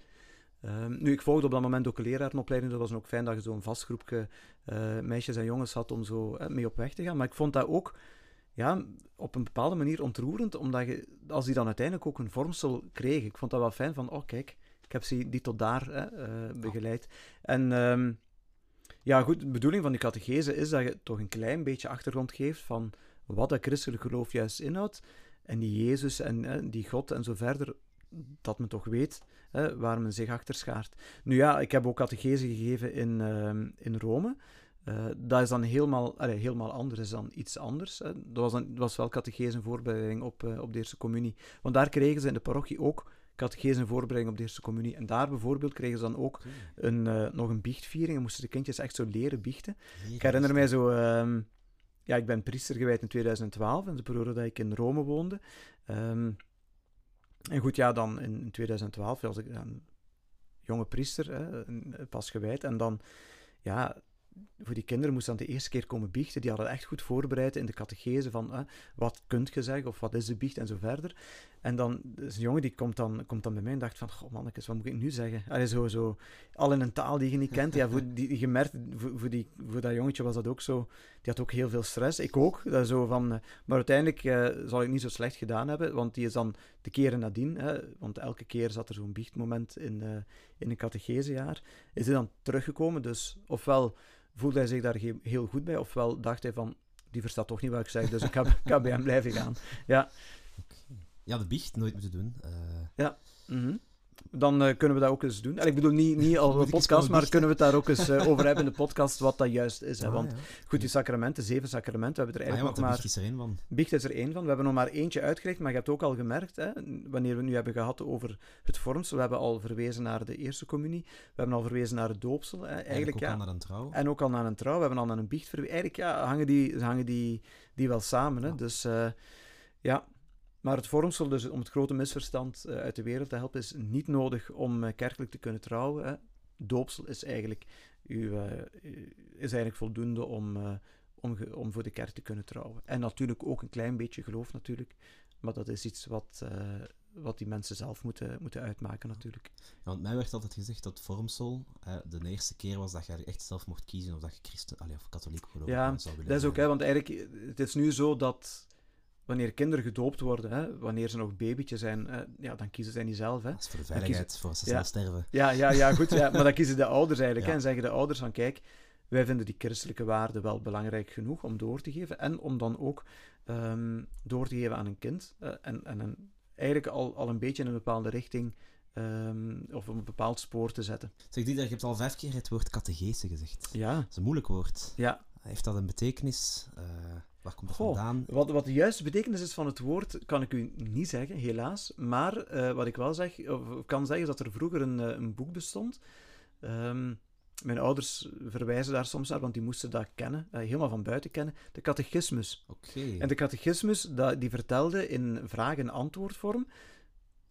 Um, nu, ik volgde op dat moment ook een lerarenopleiding, dat was ook fijn dat je zo'n vast groepje uh, meisjes en jongens had om zo uh, mee op weg te gaan. Maar ik vond dat ook... Ja, op een bepaalde manier ontroerend, omdat je, als die dan uiteindelijk ook een vormsel kreeg, ik vond dat wel fijn van, oh kijk, ik heb ze die tot daar hè, uh, begeleid. En um, ja, goed, de bedoeling van die catechese is dat je toch een klein beetje achtergrond geeft van wat dat christelijk geloof juist inhoudt, en die Jezus en hè, die God en zo verder, dat men toch weet hè, waar men zich achter schaart. Nu ja, ik heb ook catechese gegeven in, uh, in Rome. Uh, dat is dan helemaal, allee, helemaal anders, is dan iets anders. Hè. Dat was, dan, was wel catechese en voorbereiding op, uh, op de Eerste Communie. Want daar kregen ze in de parochie ook catechese en voorbereiding op de Eerste Communie. En daar bijvoorbeeld kregen ze dan ook een, uh, nog een biechtviering. En moesten de kindjes echt zo leren biechten. Jezus. Ik herinner mij zo... Um, ja, ik ben priester gewijd in twintig twaalf, in de periode dat ik in Rome woonde. Um, en goed, ja, dan in twintig twaalf was ik een jonge priester, hè, pas gewijd. En dan... ja. Voor die kinderen moesten dan de eerste keer komen biechten. Die hadden echt goed voorbereid in de catechese van eh, wat kunt je zeggen, of wat is de biecht, en zo verder. En dan is een jongen die komt dan, komt dan bij mij en dacht van, goh mannetjes, wat moet ik nu zeggen? Allee, zo, zo, al in een taal die je niet kent. Ja, voor die, je merkt, voor, voor, die, voor dat jongetje was dat ook zo. Die had ook heel veel stress. Ik ook. Dat zo van, maar uiteindelijk eh, zal ik niet zo slecht gedaan hebben, want die is dan de keren nadien, hè, want elke keer zat er zo'n biechtmoment in, uh, in een catechesejaar, is hij dan teruggekomen. Dus ofwel... voelde hij zich daar heel goed bij, ofwel dacht hij van, die verstaat toch niet wat ik zeg, dus ik ga bij hem blijven gaan. Ja, okay. Ja, de biecht nooit moeten doen. Uh... Ja, mm-hmm. Dan uh, kunnen we dat ook eens doen. En ik bedoel, niet, niet als een podcast, maar kunnen we het daar ook eens uh, over hebben in de podcast, wat dat juist is. Ah, hè? Want ja. goed, die sacramenten, zeven sacramenten, we hebben er eigenlijk ah, ja, nog maar... Biecht is er één van. Biecht is er één van. We hebben nog maar eentje uitgelegd, maar je hebt ook al gemerkt, hè, wanneer we nu hebben gehad over het vormsel, we hebben al verwezen naar de Eerste Communie, we hebben al verwezen naar het doopsel. Hè? Eigenlijk ook ja, al naar een trouw. En ook al naar een trouw, we hebben al naar een biecht verwezen. Eigenlijk ja, hangen die, hangen die, die wel samen. Hè? Ja. Dus uh, ja... Maar het vormsel, dus om het grote misverstand uit de wereld te helpen, is niet nodig om kerkelijk te kunnen trouwen. Hè. Doopsel is eigenlijk, uw, uh, is eigenlijk voldoende om, uh, om, ge, om voor de kerk te kunnen trouwen. En natuurlijk ook een klein beetje geloof natuurlijk, maar dat is iets wat, uh, wat die mensen zelf moeten, moeten uitmaken natuurlijk. Ja, want mij werd altijd gezegd dat vormsel uh, de eerste keer was dat je echt zelf mocht kiezen of dat je christen, allee, of katholiek geloof ja, zou willen. Ja, dat is ook, hè, want eigenlijk, het is nu zo dat... Wanneer kinderen gedoopt worden, hè, wanneer ze nog babytje zijn, hè, ja, dan kiezen zij niet zelf. Hè. Dat is voor de veiligheid, kiezen... voor als ze ja. snel sterven. Ja, ja, ja goed. Ja. Maar dan kiezen de ouders eigenlijk. Ja. Hè, en zeggen de ouders van, kijk, wij vinden die christelijke waarden wel belangrijk genoeg om door te geven. En om dan ook um, door te geven aan een kind. Uh, en en een, eigenlijk al, al een beetje in een bepaalde richting um, of een bepaald spoor te zetten. Zeg Dieter, je hebt al vijf keer het woord catechese gezegd. Ja. Dat is een moeilijk woord. Ja. Heeft dat een betekenis... Uh... Waar komt het Goh, vandaan? Wat, wat de juiste betekenis is van het woord, kan ik u niet zeggen, helaas. Maar uh, wat ik wel zeg, of kan zeggen, is dat er vroeger een, een boek bestond. Um, mijn ouders verwijzen daar soms naar, want die moesten dat kennen, uh, helemaal van buiten kennen. De catechismus. Okay. En de catechismus, dat, die vertelde in vraag- en antwoordvorm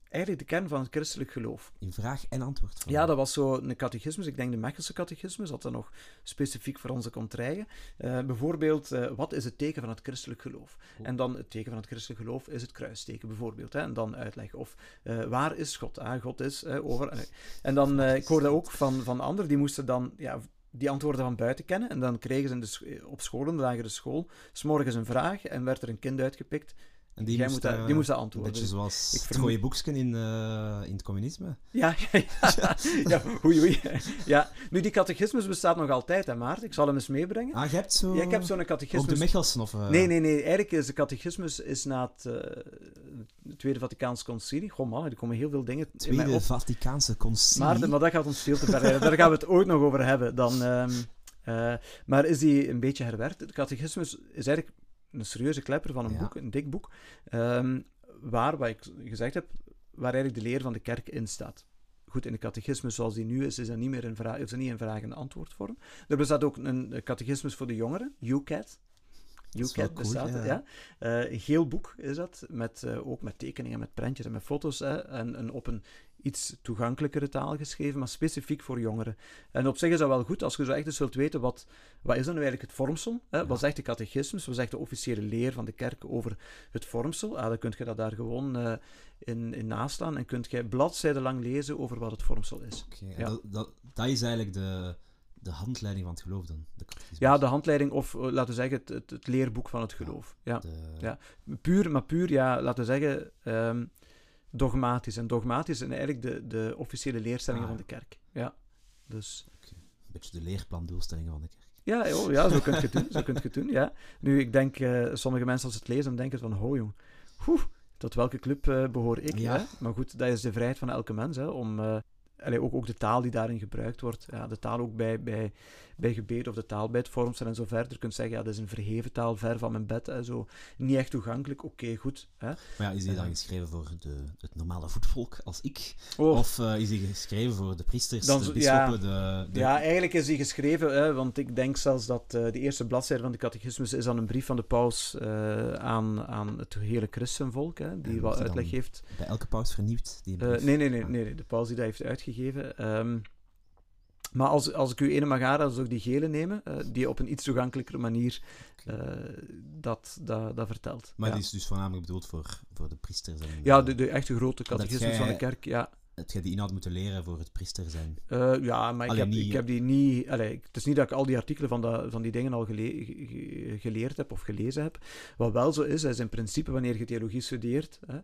eigenlijk de kern van het christelijk geloof. In vraag- en antwoordvorm? Ja, dat was zo een catechismus. Ik denk de Mechelse catechismus, dat dan nog specifiek voor onze contraien. Uh, bijvoorbeeld, uh, wat is het teken van het christelijk geloof? Oh. En dan, het teken van het christelijk geloof is het kruisteken, bijvoorbeeld. Hè? En dan uitleggen. Of, uh, waar is God? Ah, God is uh, over... Uh, en dan, uh, ik hoorde ook van, van anderen, die moesten dan... Ja, die antwoorden van buiten kennen. En dan kregen ze in de scho- op school, een lagere school, 's morgens een vraag en werd er een kind uitgepikt... En die moest, dat, uh, die moest dat antwoorden. Een beetje zoals ik het vermoed... gooie boeksken in, uh, in het communisme. Ja, ja, ja. ja oei, oei. Ja. Nu, die catechismus bestaat nog altijd, hè, Maarten? Ik zal hem eens meebrengen. Ah, je hebt zo... Ja, ik heb zo'n catechismus... Ook de Mechelsen, of... Uh... Nee, nee, nee. Eigenlijk is de catechismus is na het uh, Tweede Vaticaanse Concilie. Goh, man, er komen heel veel dingen in mij op. Tweede Vaticaanse Concilie? Maarten, maar dat gaat ons veel te ver. Daar gaan we het ooit nog over hebben. Dan, um, uh, maar is die een beetje herwerkt? De catechismus is eigenlijk... Een serieuze klepper van een ja. boek, een dik boek, um, waar, wat ik gezegd heb, waar eigenlijk de leer van de kerk in staat. goed, in de catechismus zoals die nu is, is dat niet meer een vraag, is dat niet een vraag en antwoord vorm. Er bestaat ook een catechismus voor de jongeren, YouCat. YouCat bestaat, cool, ja. ja. Uh, een geel boek is dat, met, uh, ook met tekeningen, met prentjes en met foto's. Hè, en, en op een iets toegankelijkere taal geschreven, maar specifiek voor jongeren. En op zich is dat wel goed, als je zo echt eens wilt weten, wat, wat is dan nu eigenlijk het vormsel? Hè? Ja. Wat zegt de catechismus? Wat zegt de officiële leer van de kerk over het vormsel? Ah, dan kun je dat daar gewoon uh, in, in nastaan en kun je bladzijden lang lezen over wat het vormsel is. Okay, ja. dat, dat, dat is eigenlijk de... De handleiding van het geloof dan? De ja, de handleiding of, uh, laten we zeggen, het, het, het leerboek van het geloof. Ja, ja. De... ja. Puur, maar puur, ja, laten we zeggen, um, dogmatisch. En dogmatisch zijn eigenlijk de, de officiële leerstellingen ah, ja. van de kerk. Ja, dus... Okay. Een beetje de leerplandoelstellingen van de kerk. Ja, oh, ja zo kun je het doen, zo kun je het doen, ja. Nu, ik denk, uh, sommige mensen als ze het lezen, dan denken van, ho jong, Oeh, tot welke club uh, behoor ik? Ja. Hè? Maar goed, dat is de vrijheid van elke mens, hè, om... Uh, Allee, ook, ook de taal die daarin gebruikt wordt. Ja, de taal ook bij, bij, bij gebed of de taal bij het vormsel en zo verder. Je kunt zeggen, ja, dat is een verheven taal, ver van mijn bed. Hè, zo. Niet echt toegankelijk, oké, okay, goed. Hè. Maar ja, is die dan geschreven voor de, het normale voetvolk als ik? Oh. Of uh, is die geschreven voor de priesters, dan, de bisschoppen? Ja, de, de... ja, eigenlijk is die geschreven, hè, want ik denk zelfs dat uh, de eerste bladzijde van de catechismus is dan een brief van de paus uh, aan, aan het hele christenvolk, hè, die wat uitleg heeft. Bij elke paus vernieuwd? Die brief? Uh, nee, nee, nee, nee, nee, de paus die dat heeft uitgegeven. Um, maar als, als ik u ene mag aanraden, zou ik die gele nemen, uh, die op een iets toegankelijkere manier uh, dat, dat, dat vertelt. Maar ja. Die is dus voornamelijk bedoeld voor, voor de priesters? En, ja, de, de echte grote catechismus van de kerk, ja. Dat jij die inhoud moeten leren voor het priester zijn. Uh, ja, maar ik heb, niet, ik heb die niet... Allee, het is niet dat ik al die artikelen van, dat, van die dingen al gele, ge, geleerd heb of gelezen heb. Wat wel zo is, is in principe, wanneer je theologie studeert... Hè,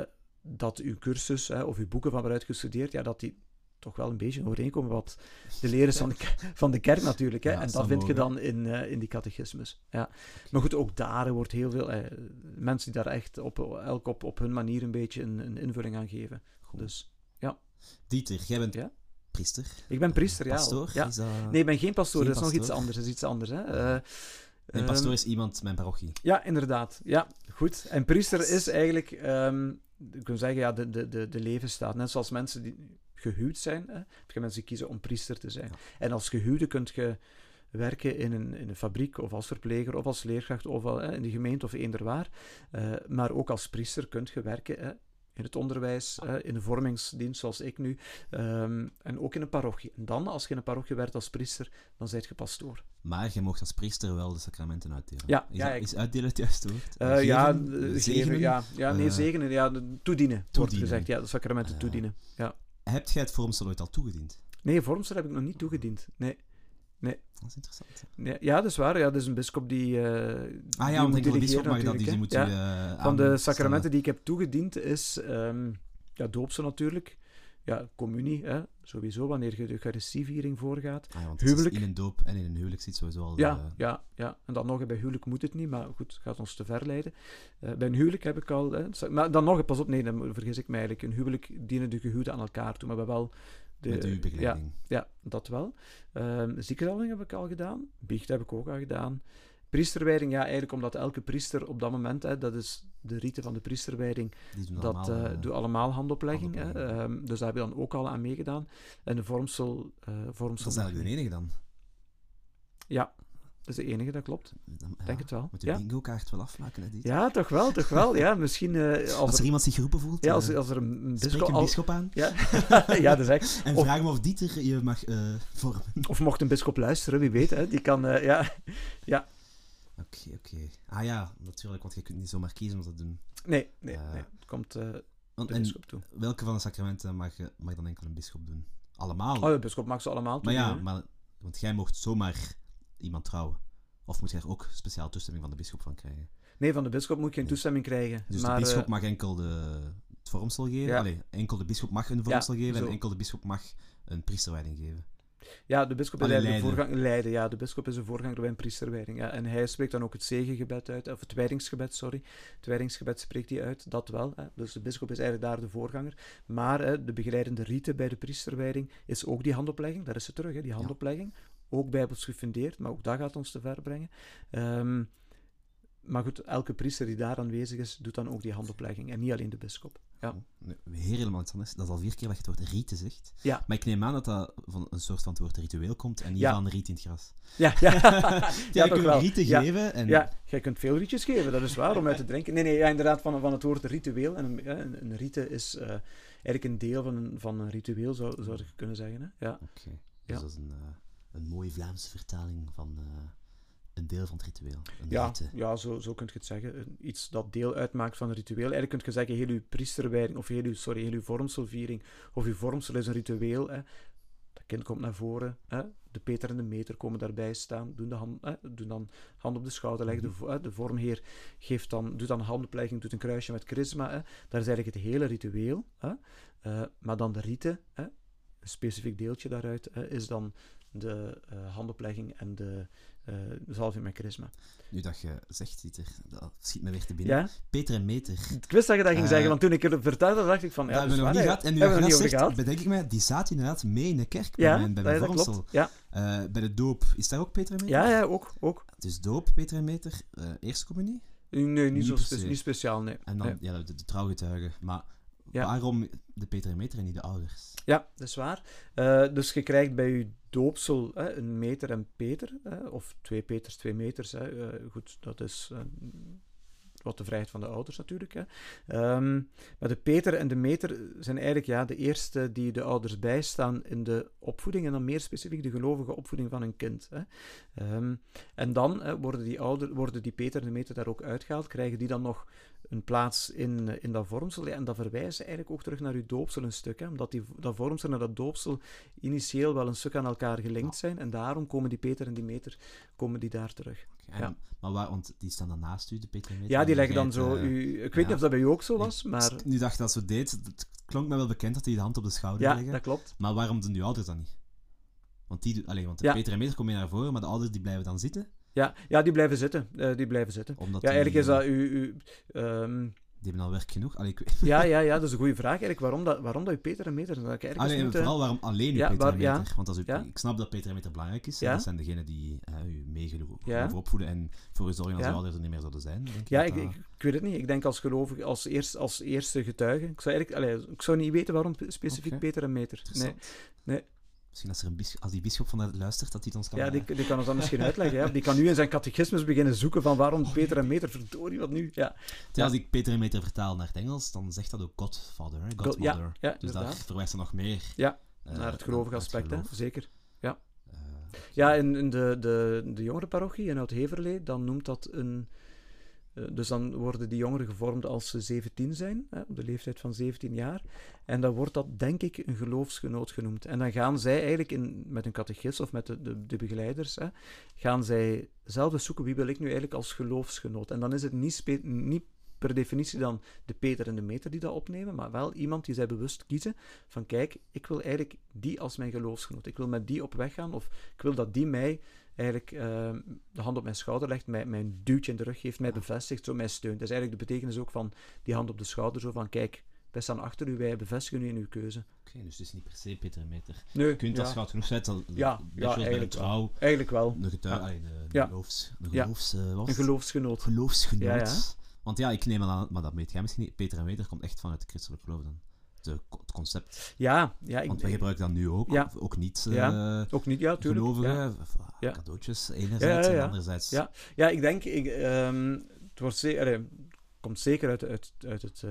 uh, dat uw cursus hè, of uw boeken van waaruit gestudeerd, ja, dat die toch wel een beetje overeenkomen wat de leer is van de, van de kerk natuurlijk. Hè. Ja, en dat vind mogen. je dan in, uh, in die catechismus. Ja. Okay. Maar goed, ook daar wordt heel veel... Eh, mensen die daar echt op, elk op, op hun manier een beetje een, een invulling aan geven. Goed. Dus, ja. Dieter, jij bent... Ja? Priester? Ik ben priester, uh, pastoor, ja. Pastoor? Ja. Dat... Nee, ik ben geen pastoor. Geen dat is pastoor. nog iets anders. Dat is iets anders, hè. Uh, Een pastoor is iemand, mijn parochie. Ja, inderdaad. Ja, goed. En priester is eigenlijk, um, ik kan zeggen, ja, de, de, de levensstaat. Net zoals mensen die gehuwd zijn, hè, heb je mensen die kiezen om priester te zijn. Ja. En als gehuwde kun je werken in een, in een fabriek, of als verpleger, of als leerkracht, of al, hè, in de gemeente, of eender waar. Uh, maar ook als priester kun je werken, hè, in het onderwijs, hè, in de vormingsdienst, zoals ik nu, um, en ook in een parochie. En dan, als je in een parochie werkt als priester, dan ben je pastoor. Maar je mocht als priester wel de sacramenten uitdelen. Ja, is, ja, dat, is uitdelen het juiste woord? Uh, geven, ja, zegenen, geven, ja, ja, nee, uh, zegenen, ja, toedienen, toedienen, wordt gezegd. Ja, de sacramenten uh, toedienen. Ja. Heb jij het vormsel ooit al toegediend? Nee, vormsel heb ik nog niet toegediend, nee. Nee. Dat is interessant. Nee, ja, dat is waar. Ja, dat is een bisschop die... Uh, ah ja, want ik wil bisschop mag dat, dus die moet ja. u, uh, van de sacramenten die ik heb toegediend is um, ja, doopsel natuurlijk, ja, communie, hè, sowieso, wanneer je de eucharistieviering voorgaat. Ah, ja, want huwelijk. In een doop en in een huwelijk zit sowieso al... Ja, uh, ja, ja, en dan nog, bij huwelijk moet het niet, maar goed, gaat ons te ver leiden. Uh, bij een huwelijk heb ik al... Hè, maar dan nog, pas op, nee, dan vergis ik mij eigenlijk. Een huwelijk dienen de gehuwden aan elkaar toe, maar we wel... De, Met uw begeleiding. Ja, ja, dat wel. Um, Ziekenzaling heb ik al gedaan. Biecht heb ik ook al gedaan. Priesterwijding, ja, eigenlijk omdat elke priester op dat moment, hè, dat is de rite van de priesterwijding, die doen dat allemaal, uh, doen allemaal handoplegging. handoplegging. Hè, um, dus daar heb je dan ook al aan meegedaan. En de vormsel... Uh, vormsel dat is eigenlijk de enige dan? Ja. Dat is de enige, dat klopt. Dan, ja, denk het wel. Moet je de ja. bingo-kaart wel afmaken, hè, Dieter? Ja, toch wel, toch wel. Ja, misschien, uh, als, als er, er iemand zich geroepen voelt, ja, als, uh, als er een bisschop als... aan. Ja, ja, dat is echt. En vraag hem of Dieter je mag uh, vormen. Of mocht een bisschop luisteren, wie weet. Hè, die kan, uh, ja. ja. Oké, okay, oké. Okay. Ah ja, natuurlijk, want je kunt niet zomaar kiezen om dat te doen. Nee, nee, uh, nee. Het komt uh, de bisschop toe. Welke van de sacramenten mag, mag dan enkel een bisschop doen? Allemaal? Oh, de bisschop mag ze allemaal doen. Maar ja, maar, want jij mocht zomaar... iemand trouwen? Of moet je er ook speciaal toestemming van de bisschop van krijgen? Nee, van de bisschop moet je geen nee. toestemming krijgen. Dus maar de bisschop uh... mag enkel de, het vormsel geven? Ja. Allee, enkel de bisschop mag een vormsel ja, geven zo. En enkel de bisschop mag een priesterwijding geven. Ja, de bisschop is een voorganger. Leiden, ja, de bisschop is een voorganger bij een priesterwijding. Ja. En hij spreekt dan ook het zegengebed uit, of het wijdingsgebed, sorry. Het wijdingsgebed spreekt hij uit, dat wel. Hè. Dus de bisschop is eigenlijk daar de voorganger. Maar hè, de begeleidende rite bij de priesterwijding is ook die handoplegging, daar is ze terug, hè, die handoplegging. Ja. Ook bijbels gefundeerd, maar ook dat gaat ons te ver brengen. Um, Maar goed, elke priester die daar aanwezig is, doet dan ook die handoplegging. En niet alleen de bisschop. Ja. Heel helemaal iets anders. Dat is al vier keer dat je het woord rieten zegt. Ja. Maar ik neem aan dat dat van een soort van het woord ritueel komt en niet ja. van riet in het gras. Ja, ja. ja, ja je kunt wel. rieten ja. geven. En... Ja, jij kunt veel rietjes geven, dat is waar, om uit te drinken. Nee, nee, ja, inderdaad, van, van het woord ritueel. En een, een, een rieten is uh, eigenlijk een deel van een, van een ritueel, zou, zou je kunnen zeggen. Hè? Ja. Oké, okay. dus ja. dat is een, uh, een mooie Vlaamse vertaling van... Uh... Een deel van het ritueel. Een ja, ja zo, zo kun je het zeggen. Iets dat deel uitmaakt van het ritueel. Eigenlijk kun je zeggen, heel uw priesterwijding, of heel uw, sorry, heel uw vormselviering, of uw vormsel is een ritueel. Hè. Dat kind komt naar voren, hè. De Peter en de Meter komen daarbij staan, doen, de hand, hè, doen dan hand op de schouder, leggen de, hè, de vormheer geeft dan, doet dan handoplegging, doet een kruisje met chrisma. Hè. Dat is eigenlijk het hele ritueel. Hè. Uh, maar dan de rieten, hè. Een specifiek deeltje daaruit, hè, is dan de uh, handoplegging en de... Uh, zalving met charisma. Nu dat je zegt, Dieter, dat schiet me weer te binnen. Ja? Peter en Meter. Ik wist dat je dat ging uh, zeggen, want toen ik het vertelde, dacht ik van... Ja, dat hebben we nog niet gehad. En nu dat je dat zegt, bedenk ik mij, die zaten inderdaad mee in de kerk bij, ja, mijn, bij dat mijn Vormsel. Ja. Uh, bij de doop, is daar ook Peter en Meter? Ja, ja ook, ook. Dus doop, Peter en Meter, uh, eerste communie? Nee, niet, niet, zo spe- niet speciaal, nee. En dan nee. Ja, de, de trouwgetuigen, maar... Ja. Waarom de Peter en Meter en niet de ouders? Ja, dat is waar. Uh, dus je krijgt bij je doopsel hè, een meter en Peter, hè, of twee Peters, twee meters. Hè. Uh, goed, dat is uh, wat de vrijheid van de ouders natuurlijk. Hè. Um, maar de Peter en de Meter zijn eigenlijk ja, de eerste die de ouders bijstaan in de opvoeding, en dan meer specifiek de gelovige opvoeding van hun kind. Hè. Um, en dan hè, worden, die ouder, worden die Peter en de Meter daar ook uitgehaald, krijgen die dan nog... een plaats in, in dat vormsel. Ja, en dat verwijst eigenlijk ook terug naar uw doopsel een stuk. Hè, omdat die, dat vormsel en dat doopsel initieel wel een stuk aan elkaar gelinkt zijn. En daarom komen die Peter en die Meter komen die daar terug. Okay, ja. Maar waar, want die staan dan naast u, de Peter en Meter? Ja, die leggen dan zo... Uh, u, ik weet ja. niet of dat bij u ook zo was, maar... Nu dacht dat zo deed. Het klonk mij wel bekend dat die de hand op de schouder ja, leggen. Ja, dat klopt. Maar waarom doen die ouders dan niet? Want, die, allez, want de ja. Peter en Meter komen naar voren, maar de ouders die blijven dan zitten... Ja, ja, die blijven zitten. Uh, die blijven zitten. Omdat ja, eigenlijk die, is dat u... u um... Die hebben al werk genoeg. Allee, ik... ja, ja, ja, dat is een goede vraag. Eigenlijk, waarom dat, waarom dat u Peter en Meter... Dat ik ah, nee, niet, vooral waarom alleen uw ja, Peter waar, en Meter. Ja. Want als u, ja? ik snap dat Peter en Meter belangrijk is. Ja? Dat zijn degenen die uh, u meegeloven ja? opvoeden en voor u zorgen dat ja? uw ouders er niet meer zouden zijn. Denk ja, ik, dat... ik, ik weet het niet. Ik denk als gelovige, als, eerst, als eerste getuige. Ik zou, eigenlijk, allee, ik zou niet weten waarom specifiek okay. Peter en Meter. Nee, nee. Misschien als, er een bisch- als die bisschop van dat luistert, dat hij het ons kan... Ja, die, die kan ons dan misschien uitleggen. Hè? Die kan nu in zijn catechismus beginnen zoeken van waarom Peter en Meter, verdorie, wat nu? Ja. Ja, als ik Peter en Meter vertaal naar het Engels, dan zegt dat ook Godfather, hè? Godmother. Ja, ja, dus daar verwijst er nog meer. Ja, uh, naar het gelovige aspect, het geloof. Hè? Zeker. Ja, uh, ja in, in de, de, de jongere parochie in Oud-Heverlee, dan noemt dat een... Dus dan worden die jongeren gevormd als ze zeventien zijn, hè, op de leeftijd van zeventien jaar. En dan wordt dat, denk ik, een geloofsgenoot genoemd. En dan gaan zij eigenlijk in, met een catechist of met de, de, de begeleiders, hè, gaan zij zelf zoeken wie wil ik nu eigenlijk als geloofsgenoot. En dan is het niet, spe- niet per definitie dan de Peter en de Meter die dat opnemen, maar wel iemand die zij bewust kiezen van kijk, ik wil eigenlijk die als mijn geloofsgenoot. Ik wil met die op weg gaan of ik wil dat die mij... eigenlijk uh, de hand op mijn schouder legt, mij, mijn duwtje in de rug geeft, mij bevestigt, zo mij steunt. Dat is eigenlijk de betekenis ook van die hand op de schouder, zo van kijk, wij staan achter u, wij bevestigen u in uw keuze. Oké, okay, dus het is niet per se Peter en Meter. Nee, je kunt ja. als je oud genoeg bent, dat ja, ja, eigenlijk trouw, wel. Eigenlijk wel. De getuige, ja. allee, de, de ja. geloofs... De geloofs ja. uh, een geloofsgenoot. Geloofsgenoot. Ja, ja. Want ja, ik neem aan, maar dat weet jij misschien niet, Peter en Meter komt echt vanuit het christelijk geloof dan. De, het concept. Ja, ja. Ik, Want we gebruiken dat nu ook. Ja. Ook niet uh, ja, ook niet, ja, tuurlijk. Gelovigen. Ja. Ja. Cadeautjes, enerzijds ja, ja, ja. en anderzijds. Ja, ja ik denk... Ik, um, het, wordt ze- er, het komt zeker uit, uit, uit het... Uh,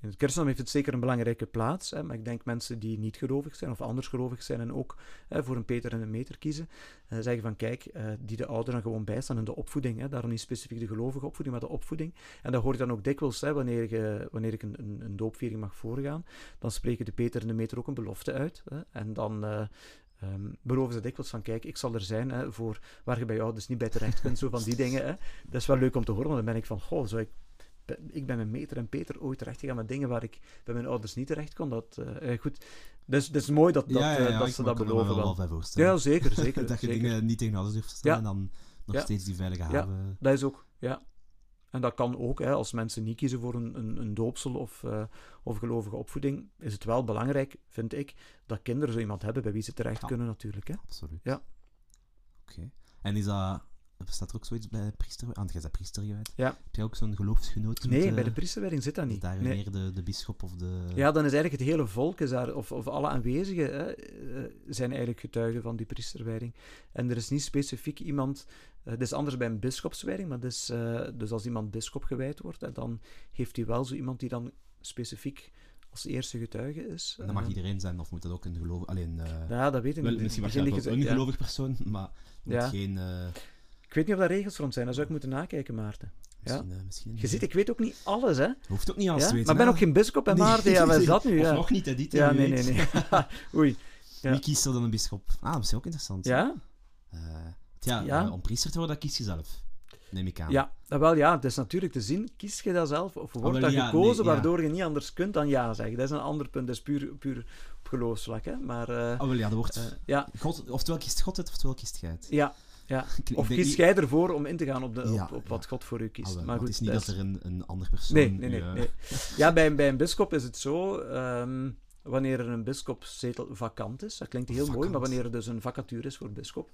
in het christendom heeft het zeker een belangrijke plaats. Hè, maar ik denk mensen die niet gelovig zijn of anders gelovig zijn en ook hè, voor een Peter en een Meter kiezen, uh, zeggen van kijk, uh, die de ouderen gewoon bijstaan in de opvoeding. Hè, daarom niet specifiek de gelovige opvoeding, maar de opvoeding. En dat hoor je dan ook dikwijls, hè, wanneer, je, wanneer ik een, een, een doopviering mag voorgaan, dan spreken de Peter en de Meter ook een belofte uit. Hè, en dan... Uh, Um, beloven ze dikwijls van, kijk, ik zal er zijn hè, voor waar je bij je ouders niet bij terecht kunt, zo van die dingen. Hè. Dat is wel leuk om te horen, want dan ben ik van, goh, zou ik, ik ben met Meter en Peter ooit terecht gegaan met dingen waar ik bij mijn ouders niet terecht kon. Dat, uh, goed, dus het is mooi dat, dat, ja, ja, ja, uh, dat ze dat beloven. Wel wel bij voorstellen. Ja, zeker, zeker. Dat je zeker. Dingen niet tegen ouders durft te stellen ja. en dan nog ja. steeds die veilige haven. Ja, dat is ook, ja. En dat kan ook, hè, als mensen niet kiezen voor een, een, een doopsel of, uh, of gelovige opvoeding, is het wel belangrijk, vind ik, dat kinderen zo iemand hebben bij wie ze terecht ja, kunnen natuurlijk. Hè. Absoluut. Ja. Oké. Okay. En is dat Er staat er ook zoiets bij de priester... Ah, jij bent priestergewijd. Ja. Heb jij ook zo'n geloofsgenoten? Nee, met, uh, bij de priesterwijding zit dat niet. Is daar nee. meer de, de bisschop of de... Ja, dan is eigenlijk het hele volk, is daar, of, of alle aanwezigen, hè, zijn eigenlijk getuigen van die priesterwijding. En er is niet specifiek iemand... Uh, dit is anders bij een bisschopswijding, maar is, uh, dus als iemand bisschop gewijd wordt, hè, dan heeft hij wel zo iemand die dan specifiek... als eerste getuige is. En dat mag uh, iedereen zijn, of moet dat ook een gelovig... Alleen, uh, ja, dat weet ik niet. Misschien waarschijnlijk wel een gelovig ja. persoon, maar moet ja. geen... Uh... Ik weet niet of daar regels rond zijn, dat zou ik moeten nakijken, Maarten. Misschien, ja. uh, misschien je ziet, ik weet ook niet alles, hè. Hoeft ook niet alles ja? te weten. Maar ik ben ook geen bisschop, en Maarten, nee. ja, wat is dat nu? Ja. Of nog niet, hè, Dieter. Ja, nee, nee, nee. Oei. Ja. Wie kiest er dan een bisschop? Ah, dat is ook interessant. Ja? Uh, tja, ja. Uh, om priester te worden, dat kies je zelf. Neem ik aan. Ja, wel ja, het is natuurlijk te zien, kies je dat zelf of wordt oh, dat ja, gekozen, nee, ja. waardoor je niet anders kunt dan ja zeggen. Dat is een ander punt, dat is puur, puur op geloofsvlak. Hè? Maar, uh, oh, wel ja, dat wordt... Uh, ja. God, oftewel kiest God het, oftewel kiest jij het. Ja, ja. Of kies jij ervoor om in te gaan op, de, ja, op, op ja. wat God voor u kiest. Oh, wel, maar goed, het is niet dat, is... dat er een, een ander persoon... Nee, nee, nee. Uh... nee. Ja, bij, bij een bisschop is het zo... Um, wanneer er een bisschopszetel vacant is, dat klinkt heel vacant. mooi, maar wanneer er dus een vacature is voor bisschop.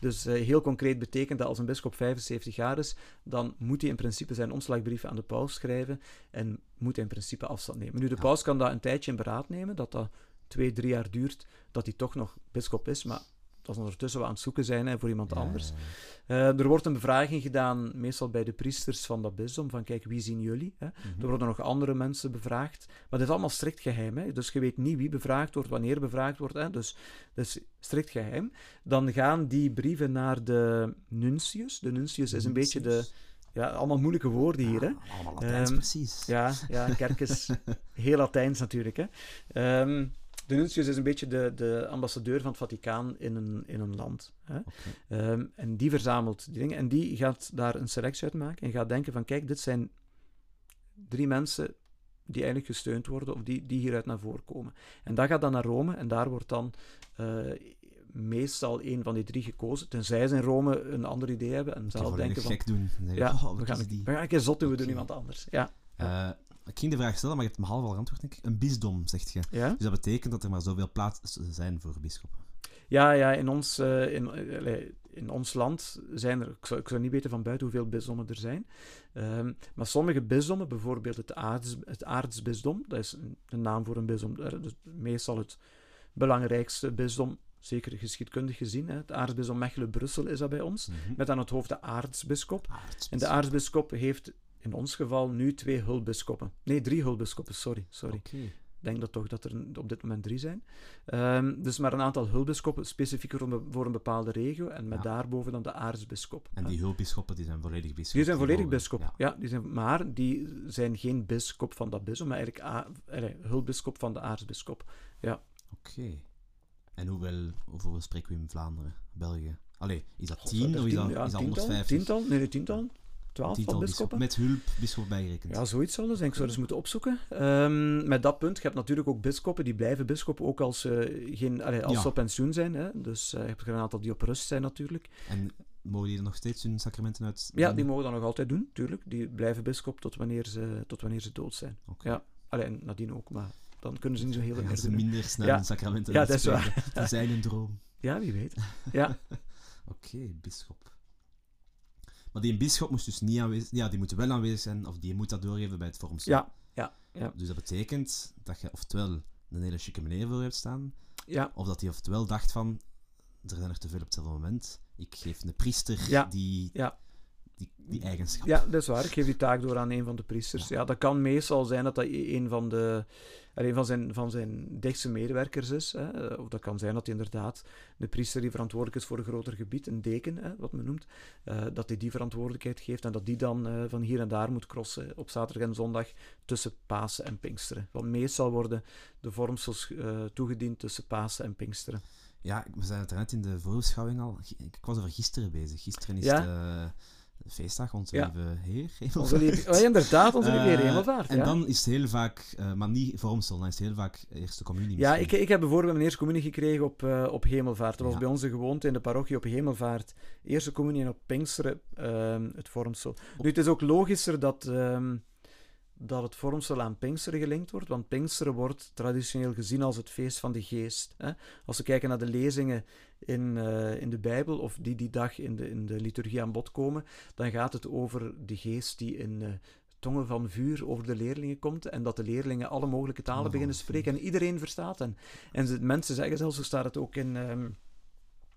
Dus uh, heel concreet betekent dat als een bisschop vijfenzeventig jaar is, dan moet hij in principe zijn ontslagbrief aan de paus schrijven en moet hij in principe afstand nemen. Nu, de ja. paus kan dat een tijdje in beraad nemen, dat dat twee, drie jaar duurt, dat hij toch nog bisschop is, maar dat is ondertussen we aan het zoeken zijn hè, voor iemand ja. anders. Uh, er wordt een bevraging gedaan, meestal bij de priesters van dat bisdom, van kijk, wie zien jullie? Hè? Mm-hmm. Er worden nog andere mensen bevraagd. Maar dit is allemaal strikt geheim. Hè? Dus je weet niet wie bevraagd wordt, wanneer bevraagd wordt. Hè? Dus dat is strikt geheim. Dan gaan die brieven naar de nuntius. De nuntius is een nuntius. beetje de... Ja, allemaal moeilijke woorden hier. Ja, hè? Allemaal Latijns, um, precies. Ja, ja, kerk is heel Latijns natuurlijk. Hè? Um, De nuntius is een beetje de, de ambassadeur van het Vaticaan in een, in een land. Hè? Okay. Um, en die verzamelt die dingen. En die gaat daar een selectie uit maken. En gaat denken van, kijk, dit zijn drie mensen die eigenlijk gesteund worden. Of die, die hieruit naar voren komen. En dat gaat dan naar Rome. En daar wordt dan uh, meestal een van die drie gekozen. Tenzij ze in Rome een ander idee hebben. En zelf denken van... gek doen. Dan ja, oh, we, gaan, die... we gaan een keer zot doen. We okay. doen iemand anders. Ja. Uh, ik ging de vraag stellen, maar je hebt me half al antwoord, denk ik. Een bisdom, zegt je. Ja? Dus dat betekent dat er maar zoveel plaatsen zijn voor bisschoppen. Ja, ja in, ons, uh, in, in ons land zijn er... Ik zou, ik zou niet weten van buiten hoeveel bisdommen er zijn. Um, maar sommige bisdommen, bijvoorbeeld het, aarts, het aartsbisdom, dat is een, een naam voor een bisdom, dus meestal het belangrijkste bisdom, zeker geschiedkundig gezien. Hè. Het aartsbisdom Mechelen-Brussel is dat bij ons. Mm-hmm. Met aan het hoofd de aartsbisschop. aartsbisschop. En de aartsbisschop heeft... in ons geval nu twee hulpbisschoppen. Nee, drie hulpbisschoppen, sorry. sorry. Okay. Ik denk dat toch dat er op dit moment drie zijn. Um, dus maar een aantal hulpbisschoppen, specifiek voor een bepaalde regio. En met ja. daarboven dan de aartsbisschop. En die hulpbisschoppen die zijn volledig bisschop. Die zijn volledig bisschop, ja. ja die zijn, maar die zijn geen bisschop van dat bisdom, maar eigenlijk a, allee, hulpbisschop van de aartsbisschop. Ja. Oké. Okay. En hoeveel, hoeveel spreken we in Vlaanderen, België? Allee, is dat tien of is dat, ja, is dat honderdvijftig? Tiental? Nee, nee, tiental. twaalf bisschoppen. Met hulp bisschop bijgerekend. Ja, zoiets zal dus. Ik zou eens moeten opzoeken. Um, met dat punt, je hebt natuurlijk ook bisschoppen die blijven bisschoppen, ook als ze uh, ja. op pensioen zijn. Hè? Dus uh, je hebt er een aantal die op rust zijn natuurlijk. En mogen die dan nog steeds hun sacramenten uit... Ja, die mogen dat nog altijd doen, tuurlijk. Die blijven bisschop tot wanneer ze, tot wanneer ze dood zijn. Okay. Ja. Alleen nadien ook, maar dan kunnen ze niet zo heel veel meer doen. Minder snel ja. hun sacramenten ja, uitspelen. Dat is waar. Dat zijn een droom. Ja, wie weet. Ja. Oké, okay, bisschop. Maar die bisschop moest dus niet aanwezig... Ja, die moet wel aanwezig zijn, of die moet dat doorgeven bij het vormsel. Ja, ja, ja. Dus dat betekent dat je oftewel een hele chique meneer voor hebt staan, ja. of dat hij oftewel dacht van, er zijn er te veel op hetzelfde moment, ik geef een priester ja. die... Ja. Die, die eigenschap. Ja, dat is waar. Ik geef die taak door aan een van de priesters. Ja, ja dat kan meestal zijn dat dat een van, de, een van, zijn, van zijn dichtste medewerkers is. Hè. Of dat kan zijn dat inderdaad de priester die verantwoordelijk is voor een groter gebied, een deken, hè, wat men noemt, uh, dat hij die verantwoordelijkheid geeft en dat die dan uh, van hier en daar moet crossen op zaterdag en zondag tussen Pasen en Pinksteren. Want meestal worden de vormsels uh, toegediend tussen Pasen en Pinksteren. Ja, we zijn het er net in de voorbeschouwing al. Ik was over gisteren bezig. Gisteren is ja? de... De feestdag, onze ja. lieve Heer, Hemelvaart. Oh, inderdaad, onze lieve Heer, Hemelvaart. Uh, en ja. dan is het heel vaak, uh, maar niet vormsel, dan is het heel vaak Eerste Communie. Ja, ik, ik heb bijvoorbeeld mijn Eerste Communie gekregen op, uh, op Hemelvaart. Dat was ja. bij onze gewoonte in de parochie op Hemelvaart. Eerste Communie en op Pinksteren, uh, het vormsel. Op... Nu, het is ook logischer dat... Um, dat het vormsel aan Pinksteren gelinkt wordt, want Pinksteren wordt traditioneel gezien als het feest van de geest. Hè? Als we kijken naar de lezingen in, uh, in de Bijbel, of die die dag in de, in de liturgie aan bod komen, dan gaat het over de geest die in uh, tongen van vuur over de leerlingen komt en dat de leerlingen alle mogelijke talen oh, beginnen te spreken en iedereen verstaat hen. En de mensen zeggen zelfs, zo staat het ook in... Um,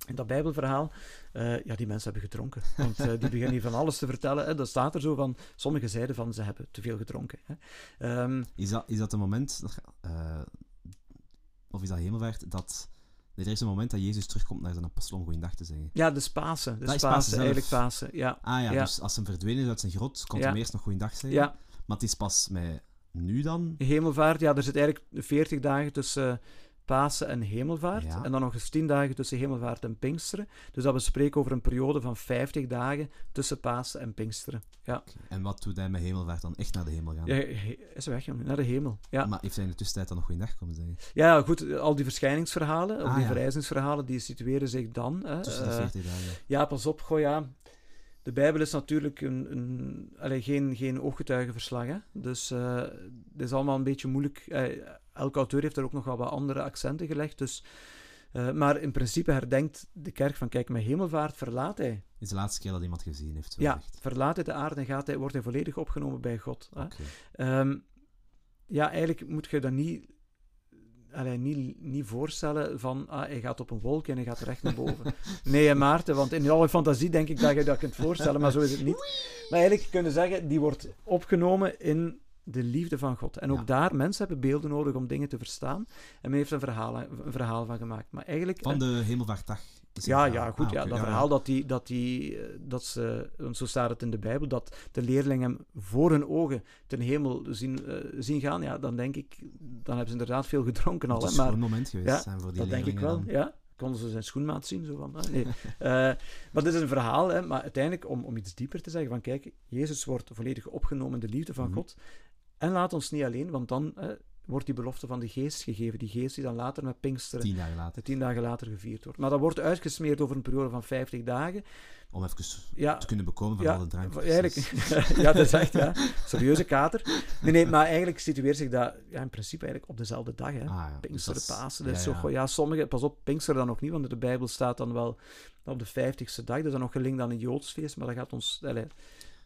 In dat Bijbelverhaal, uh, ja, die mensen hebben gedronken. Want uh, die beginnen hier van alles te vertellen. Hè. Dat staat er zo van, sommige zeiden van, ze hebben te veel gedronken. Hè. Um, is dat, is dat een moment, uh, of is dat hemelvaart, dat... Er is een moment dat Jezus terugkomt naar zijn apostelen om goeiedag te zeggen. Ja, dus Pasen. Dus dat is Pasen, Pasen eigenlijk Pasen, ja. Ah ja, ja, dus als hem verdwenen is uit zijn grot, komt ja. hem eerst nog goeiedag zeggen. Ja. Maar het is pas met nu dan? Hemelvaart, ja, er zit eigenlijk veertig dagen tussen... Uh, Pasen en Hemelvaart, ja. en dan nog eens tien dagen tussen Hemelvaart en Pinksteren. Dus dat we spreken over een periode van vijftig dagen tussen Pasen en Pinksteren. Ja. Okay. En wat doet hij met Hemelvaart dan? Echt naar de hemel gaan? Ja, is weg, naar de hemel. Ja. Maar heeft hij in de tussentijd dan nog goeiedag komen zeggen? Ja, goed, al die verschijningsverhalen, ah, al die ja. verrijzingsverhalen, die situeren zich dan. Hè, tussen de veertig dagen. Uh, ja, pas op, goh ja. De Bijbel is natuurlijk een, een, allez, geen, geen ooggetuigenverslag, hè? Dus uh, het is allemaal een beetje moeilijk. Uh, elke auteur heeft er ook nog wel wat andere accenten gelegd. Dus, uh, maar in principe herdenkt de kerk van, kijk, met hemelvaart verlaat hij. Het is de laatste keer dat iemand gezien heeft. Ja, echt. Verlaat hij de aarde en gaat hij, wordt hij volledig opgenomen bij God. Hè? Okay. Um, ja, eigenlijk moet je dat niet... Allee, niet, niet voorstellen van, ah, hij gaat op een wolk en hij gaat recht naar boven. Nee, Maarten, want in alle fantasie denk ik dat je dat kunt voorstellen, maar zo is het niet. Maar eigenlijk kunnen zeggen, die wordt opgenomen in de liefde van God. En ook ja. daar, mensen hebben beelden nodig om dingen te verstaan. En men heeft een verhaal, een verhaal van gemaakt. Maar eigenlijk, van de Hemelvaartdag. Ja, ja, goed. Ah, ja, dat ja, verhaal ja. dat die, dat die, dat ze, want zo staat het in de Bijbel, dat de leerlingen hem voor hun ogen ten hemel zien, uh, zien gaan, ja, dan denk ik, dan hebben ze inderdaad veel gedronken al. Dat is maar, een moment geweest ja, zijn voor die dat leerlingen. Dat denk ik wel, dan. Ja. Konden ze zijn schoenmaat zien, zo van, nee. uh, maar dit is een verhaal, hè, maar uiteindelijk, om, om iets dieper te zeggen, van kijk, Jezus wordt volledig opgenomen in de liefde van mm. God, en laat ons niet alleen, want dan... Uh, wordt die belofte van de geest gegeven. Die geest die dan later met Pinksteren... Tien dagen later. Tien dagen later gevierd wordt. Maar dat wordt uitgesmeerd over een periode van vijftig dagen. Om even ja, te kunnen bekomen van ja, alle drankjes. Eigenlijk, ja, dat is echt, ja. Serieuze kater. Nee, nee, maar eigenlijk situeert zich dat ja, in principe eigenlijk op dezelfde dag. Hè. Ah, ja. Pinksteren, dus Pasen. Dus ja, ja. Zo, ja, sommige, pas op, Pinksteren dan nog niet, want in de Bijbel staat dan wel op de vijftigste dag. Dat is dan nog gelinkt aan een Joods feest, maar dat gaat ons... Allez,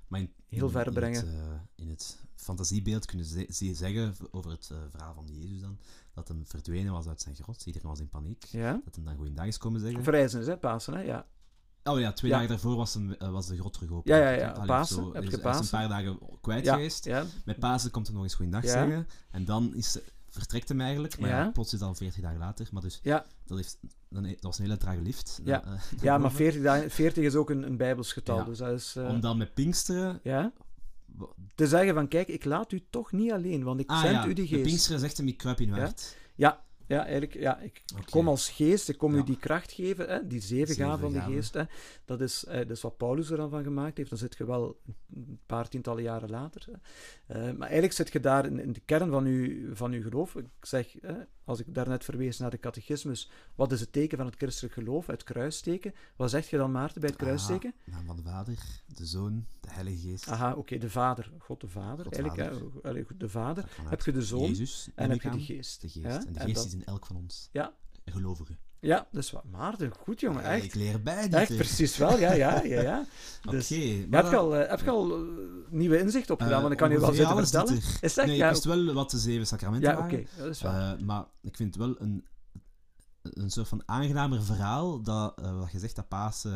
Maar in, heel in, ver in brengen. Het, uh, in het fantasiebeeld kunnen ze, ze zeggen over het uh, verhaal van Jezus dan, dat hem verdwenen was uit zijn grot. Iedereen was in paniek. Ja? Dat hem dan goeiedag is komen zeggen. Verrijzen is, hè? Pasen, hè? Ja. Oh ja, twee ja. dagen daarvoor was, hem, uh, was de grot terug open. Ja, ja, ja. Allee, Pasen, zo, heb je is, Pasen. Hij is een paar dagen kwijt ja. geweest. Ja. Met Pasen komt hij nog eens goeiedag ja. zeggen. En dan is, vertrekt hem eigenlijk. Maar ja. Ja, plots is dat al veertig dagen later. Maar dus, ja. dat heeft... Dat was een hele trage lift. Ja, dan, uh, ja maar veertig is ook een, een Bijbels getal. Ja. Dus dat is, uh... Om dan met Pinksteren... Ja. Te zeggen van, kijk, ik laat u toch niet alleen, want ik ah, zend ja. u die geest. De Pinksteren zegt hem, ik kruip in waard. Ja, ja. Ja, eigenlijk, ja, ik okay. kom als geest, ik kom ja. u die kracht geven, hè, die zeven gaven van de geest. Hè. Dat, is, eh, dat is wat Paulus er dan van gemaakt heeft, dan zit je wel een paar tientallen jaren later. Hè. Uh, maar eigenlijk zit je daar in, in de kern van uw van uw geloof. Ik zeg, eh, als ik daarnet verwees naar de catechismus, wat is het teken van het christelijk geloof, het kruisteken? Wat zeg je dan, Maarten, bij het Aha, kruisteken? De naam van de Vader, de Zoon, de Heilige Geest. Aha, oké, okay, de Vader, God de Vader. God eigenlijk, vader. Hè, de Vader, heb je de Zoon Jezus, en heb je de Geest. De geest. Ja? En de Geest en dat... is in elk van ons. Ja. Gelovigen. Ja, dus wat. Maarten, goed jongen, echt. Ja, ik leer bij niet. Echt, precies wel, ja, ja, ja. ja. Dus, Oké. Okay, ja, heb je al, uh, heb je al uh, nieuwe inzicht opgedaan? Uh, want ik kan je wel zitten vertellen. Is het echt? Nee, ja, ik wist wel wat de zeven sacramenten ja, waren. Ja, oké, dat is waar. Uh, maar ik vind het wel een, een soort van aangenamer verhaal dat, uh, wat je zegt, dat Pasen,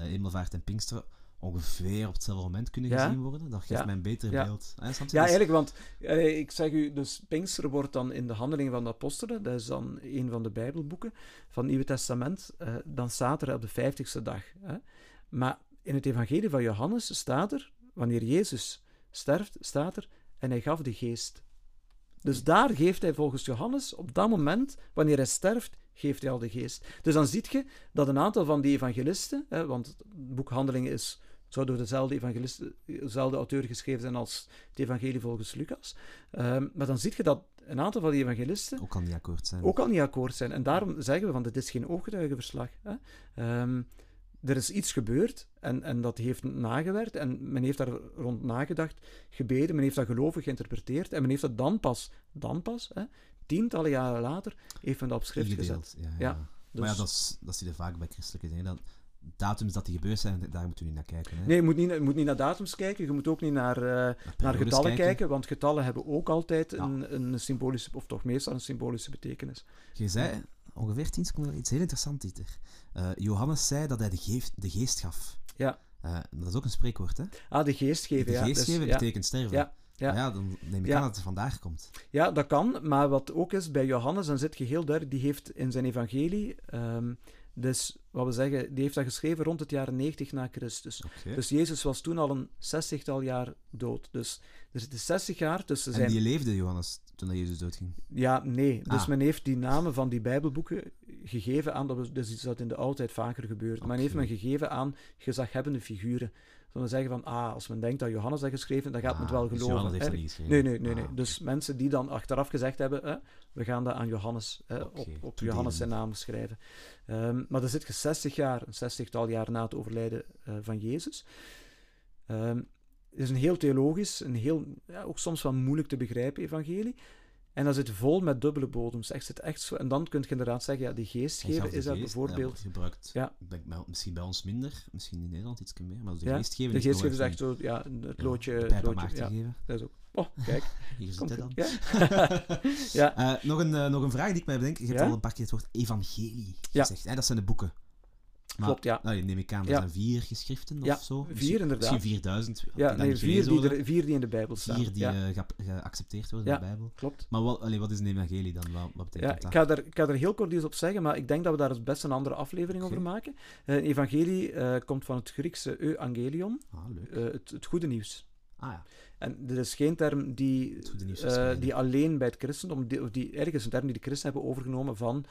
uh, Hemelvaart en Pinksteren ongeveer op hetzelfde moment kunnen ja? gezien worden. Dat geeft ja. mij een beter ja. beeld. Eh, ja, eigenlijk, want eh, ik zeg u, dus Pinksteren wordt dan in de Handelingen van de Apostelen, dat is dan een van de Bijbelboeken van het Nieuwe Testament, eh, dan staat er op de vijftigste dag. Hè. Maar in het evangelie van Johannes staat er, wanneer Jezus sterft, staat er, en hij gaf de geest. Dus daar geeft hij volgens Johannes, op dat moment, wanneer hij sterft, geeft hij al de geest. Dus dan zie je dat een aantal van die evangelisten, hè, want het boek Handelingen is... zou door dezelfde, evangelisten, dezelfde auteur geschreven zijn als het evangelie volgens Lucas. Um, maar dan zie je dat een aantal van die evangelisten... Ook al niet akkoord zijn. Ook al niet akkoord zijn. En daarom zeggen we van, dit is geen ooggetuigenverslag. Hè? Um, er is iets gebeurd en, en dat heeft nagewerkt en men heeft daar rond nagedacht, gebeden, men heeft dat gelovig geïnterpreteerd en men heeft dat dan pas, dan pas, hè, tientallen jaren later, heeft men dat op schrift Ingedeeld, gezet. Ja, ja. Ja, dus... Maar ja, dat, is, dat zie je vaak bij christelijke dingen, dat datums dat die gebeurd zijn, daar moeten we niet naar kijken. Hè? Nee, je moet, niet, je moet niet naar datums kijken, je moet ook niet naar, uh, naar, naar getallen kijken. kijken, want getallen hebben ook altijd ja. een, een symbolische, of toch meestal een symbolische betekenis. Je zei... Ongeveer tien seconden, iets heel interessants, Dieter. Uh, Johannes zei dat hij de, geef, de geest gaf. Ja. Uh, dat is ook een spreekwoord, hè? Ah, de geest geven, ja. De geest ja, geven dus, betekent ja. sterven. Ja, ja. ja, dan neem ik ja. aan dat het vandaag komt. Ja, dat kan, maar wat ook is, bij Johannes, dan zit je heel duidelijk, die heeft in zijn evangelie, um, dus wat we zeggen, die heeft dat geschreven rond het jaar negentig na Christus. Okay. Dus Jezus was toen al een zestigtal jaar dood. Dus er zitten zestig jaar tussen zijn... En die leefde, Johannes... toen Jezus doodging? Ja, nee. Dus ah. men heeft die namen van die Bijbelboeken gegeven aan, dat is dus iets dat in de oudheid vaker gebeurt, okay. men heeft men gegeven aan gezaghebbende figuren. Zullen we zeggen van, ah, als men denkt dat Johannes dat geschreven, dan gaat ah, men het wel geloven. Johannes heeft dat niet geschreven. Nee, nee, nee. nee. Ah, okay. Dus mensen die dan achteraf gezegd hebben, hè, we gaan dat aan Johannes, hè, okay. op, op Johannes zijn naam schrijven. Um, maar er zit je zestig jaar, een zestigtal jaar na het overlijden uh, van Jezus. Um, Het is een heel theologisch, een heel, ja, ook soms wel moeilijk te begrijpen evangelie. En dat zit vol met dubbele bodems. Echt, zit echt zo, en dan kun je inderdaad zeggen, ja, die geest geven, de is dat geest, bijvoorbeeld... Ja, gebruikt, ja. Bij, misschien bij ons minder, misschien in Nederland iets meer, maar de ja, geest geven... De geest geven is echt zo, ja, het loodje... Ja, de loodje, ja, geven. Dat is ook... Oh, kijk. Hier zit hij dan. Ja? ja. Uh, nog, een, uh, nog een vraag die ik mij bedenk. Je hebt ja? al een paar keer het woord evangelie gezegd. Ja. Hè? Dat zijn de boeken. Maar, klopt, ja. Nou, neem ik aan, dat zijn ja. vier geschriften of ja, zo. Vier, inderdaad. Misschien vierduizend. Ja, nee, vier, die er, vier die in de Bijbel staan. Vier die ja. uh, geaccepteerd worden ja, in de Bijbel. Klopt. Maar wat, allee, wat is een evangelie dan? Wat, wat betekent ja, dat? Ik ga, er, ik ga er heel kort iets op zeggen, maar ik denk dat we daar best een andere aflevering okay. over maken. Uh, evangelie uh, komt van het Griekse euangelion, ah, leuk. Uh, het, het goede nieuws. Ah, ja. En er is geen term die, uh, die alleen bij het christendom, die, of die, ergens een term die de christenen hebben overgenomen van...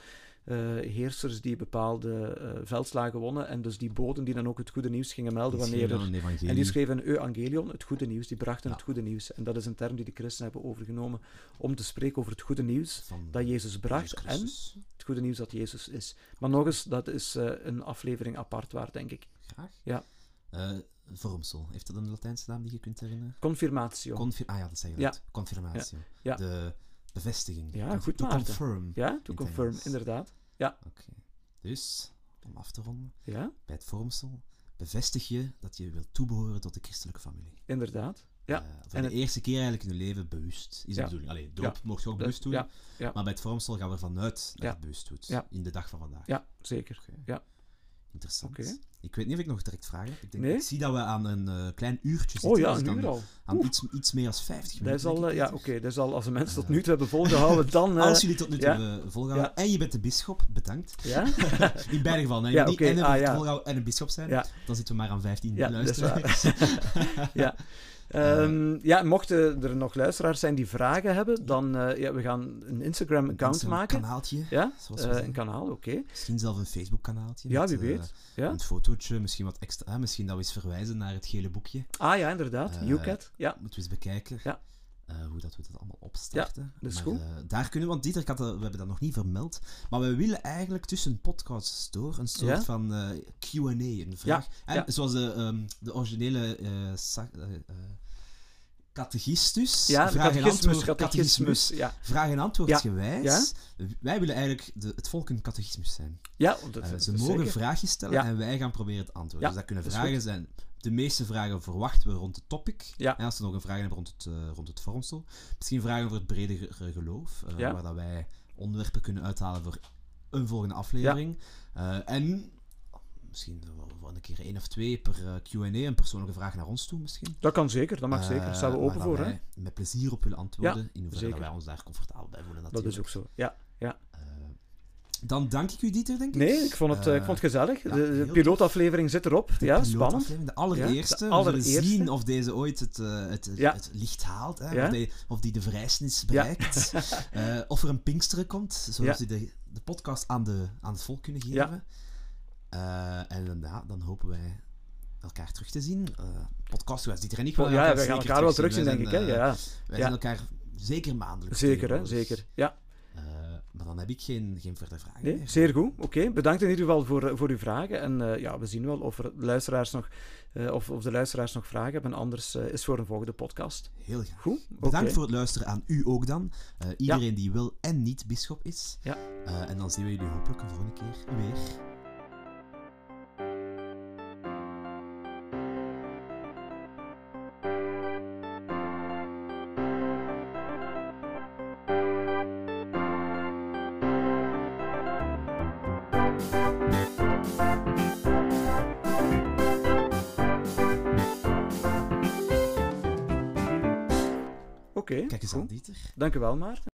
Uh, heersers die bepaalde uh, veldslagen wonnen en dus die boden die dan ook het goede nieuws gingen melden wanneer er... En die schreven een euangelion, het goede nieuws, die brachten ja. het goede nieuws. En dat is een term die de christenen hebben overgenomen om te spreken over het goede nieuws van dat Jezus bracht Jezus en het goede nieuws dat Jezus is. Maar nog eens, dat is uh, een aflevering apart waard, denk ik. Graag. Ja. Uh, Vormsel, heeft dat een Latijnse naam die je kunt herinneren? Confirmatio. Confir- ah ja, dat zei je dat. Ja. Confirmatio. Ja. Ja. De... bevestiging. Ja, goed, to Maarten. Confirm. Ja, to confirm, inderdaad. Ja. Okay. Dus, om af te ronden, ja? bij het vormsel bevestig je dat je wilt toebehoren tot de christelijke familie. Inderdaad. Ja. Uh, voor en de het... eerste keer eigenlijk in je leven bewust is ja. de bedoeling. Allee, doop ja. mocht je ook dat, bewust doen, ja. Ja. maar bij het vormsel gaan we ervan uit dat ja. je het bewust doet. Ja. In de dag van vandaag. Ja, zeker. Okay. Ja. Interessant. Okay. Ik weet niet of ik nog direct vragen heb. Ik, denk, nee? ik zie dat we aan een uh, klein uurtje zitten. Oh ja, dus nu al. Aan iets, iets meer dan vijftig minuten. Dat is al, uh, ja, oké. Okay. Dat is al, als de mensen uh, tot nu toe hebben volgehouden, dan... Uh, als jullie tot nu toe ja? uh, volgehouden. Ja. En je bent de bisschop, bedankt. Ja? In beide gevallen. Nou, ja, okay. En een ah, ja. volgehouden en een bisschop zijn. Ja. Dan zitten we maar aan vijftien ja, luisteren. ja. Um, ja, mochten er nog luisteraars zijn die vragen hebben, dan uh, ja, we gaan een Instagram-account maken. Een kanaaltje. Ja, zoals uh, een kanaal, oké. Okay. Misschien zelf een Facebook-kanaaltje. Ja, wie met, weet. Uh, ja? Een fotootje, misschien wat extra. Misschien dat we eens verwijzen naar het gele boekje. Ah ja, inderdaad. Uh, YouCat. Ja. Moeten we eens bekijken. Ja. Uh, hoe dat we dat allemaal opstarten. Ja, maar, uh, daar kunnen we, want Dieter, had, we hebben dat nog niet vermeld, maar we willen eigenlijk tussen podcasts door een soort ja? van uh, Q en A, een vraag. Ja, ja. En, zoals de, um, de originele uh, sa- uh, uh, catechismus, ja, vraag, en antwoord, catechismus ja. vraag en antwoord ja. gewijs. Ja? Wij willen eigenlijk de, het volk een catechismus zijn. Ja, dat, uh, ze dat mogen zeker. vraagjes stellen ja. en wij gaan proberen het antwoord. Ja, dus dat kunnen dat vragen zijn. De meeste vragen verwachten we rond het topic. Ja. En als ze nog een vraag hebben rond het, uh, rond het vormsel. Misschien vragen over het bredere geloof. Uh, ja. Waar dat wij onderwerpen kunnen uithalen voor een volgende aflevering. Ja. Uh, en misschien voor een keer één of twee per Q en A. Een persoonlijke vraag naar ons toe misschien. Dat kan zeker. Dat mag uh, zeker. Daar staan we open voor. Hè? Met plezier op willen antwoorden. Ja, in hoeverre wij ons daar comfortabel bij voelen natuurlijk. Dat is ook zo. Ja, ja. Uh, Dan dank ik u, Dieter, denk ik. Nee, ik vond het, uh, ik vond het gezellig. Ja, de pilootaflevering zit erop. De ja, spannend. De allereerste. Ja, de allereerste. We zullen zien of deze ooit het, uh, het, ja. het licht haalt. Hè? Ja. Of, die, of die de verrijzenis bereikt. Ja. uh, of er een Pinksteren komt, zodat ja. we de, de podcast aan, de, aan het volk kunnen geven. Ja. Uh, en dan, ja, dan hopen wij elkaar terug te zien. Uh, podcast, zoals Dieter en ik wel. Oh, ja, we gaan elkaar wel terug zien, denk ik. Hè? Ja. Wij ja. zijn elkaar zeker maandelijks. Zeker, hè? Zeker. Ja. Uh, Maar dan heb ik geen, geen verdere vragen. Nee, zeer goed. Oké, okay. Bedankt in ieder geval voor, voor uw vragen. En uh, ja, we zien wel of, er luisteraars nog, uh, of, of de luisteraars nog vragen hebben. Anders uh, is voor een volgende podcast. Heel graag. Goed? Bedankt okay. voor het luisteren aan u ook dan. Uh, iedereen ja. die wil en niet bisschop is. Ja. Uh, en dan zien we jullie hopelijk een volgende keer weer. Kijk eens aan, Dieter. Dank u wel, Maarten.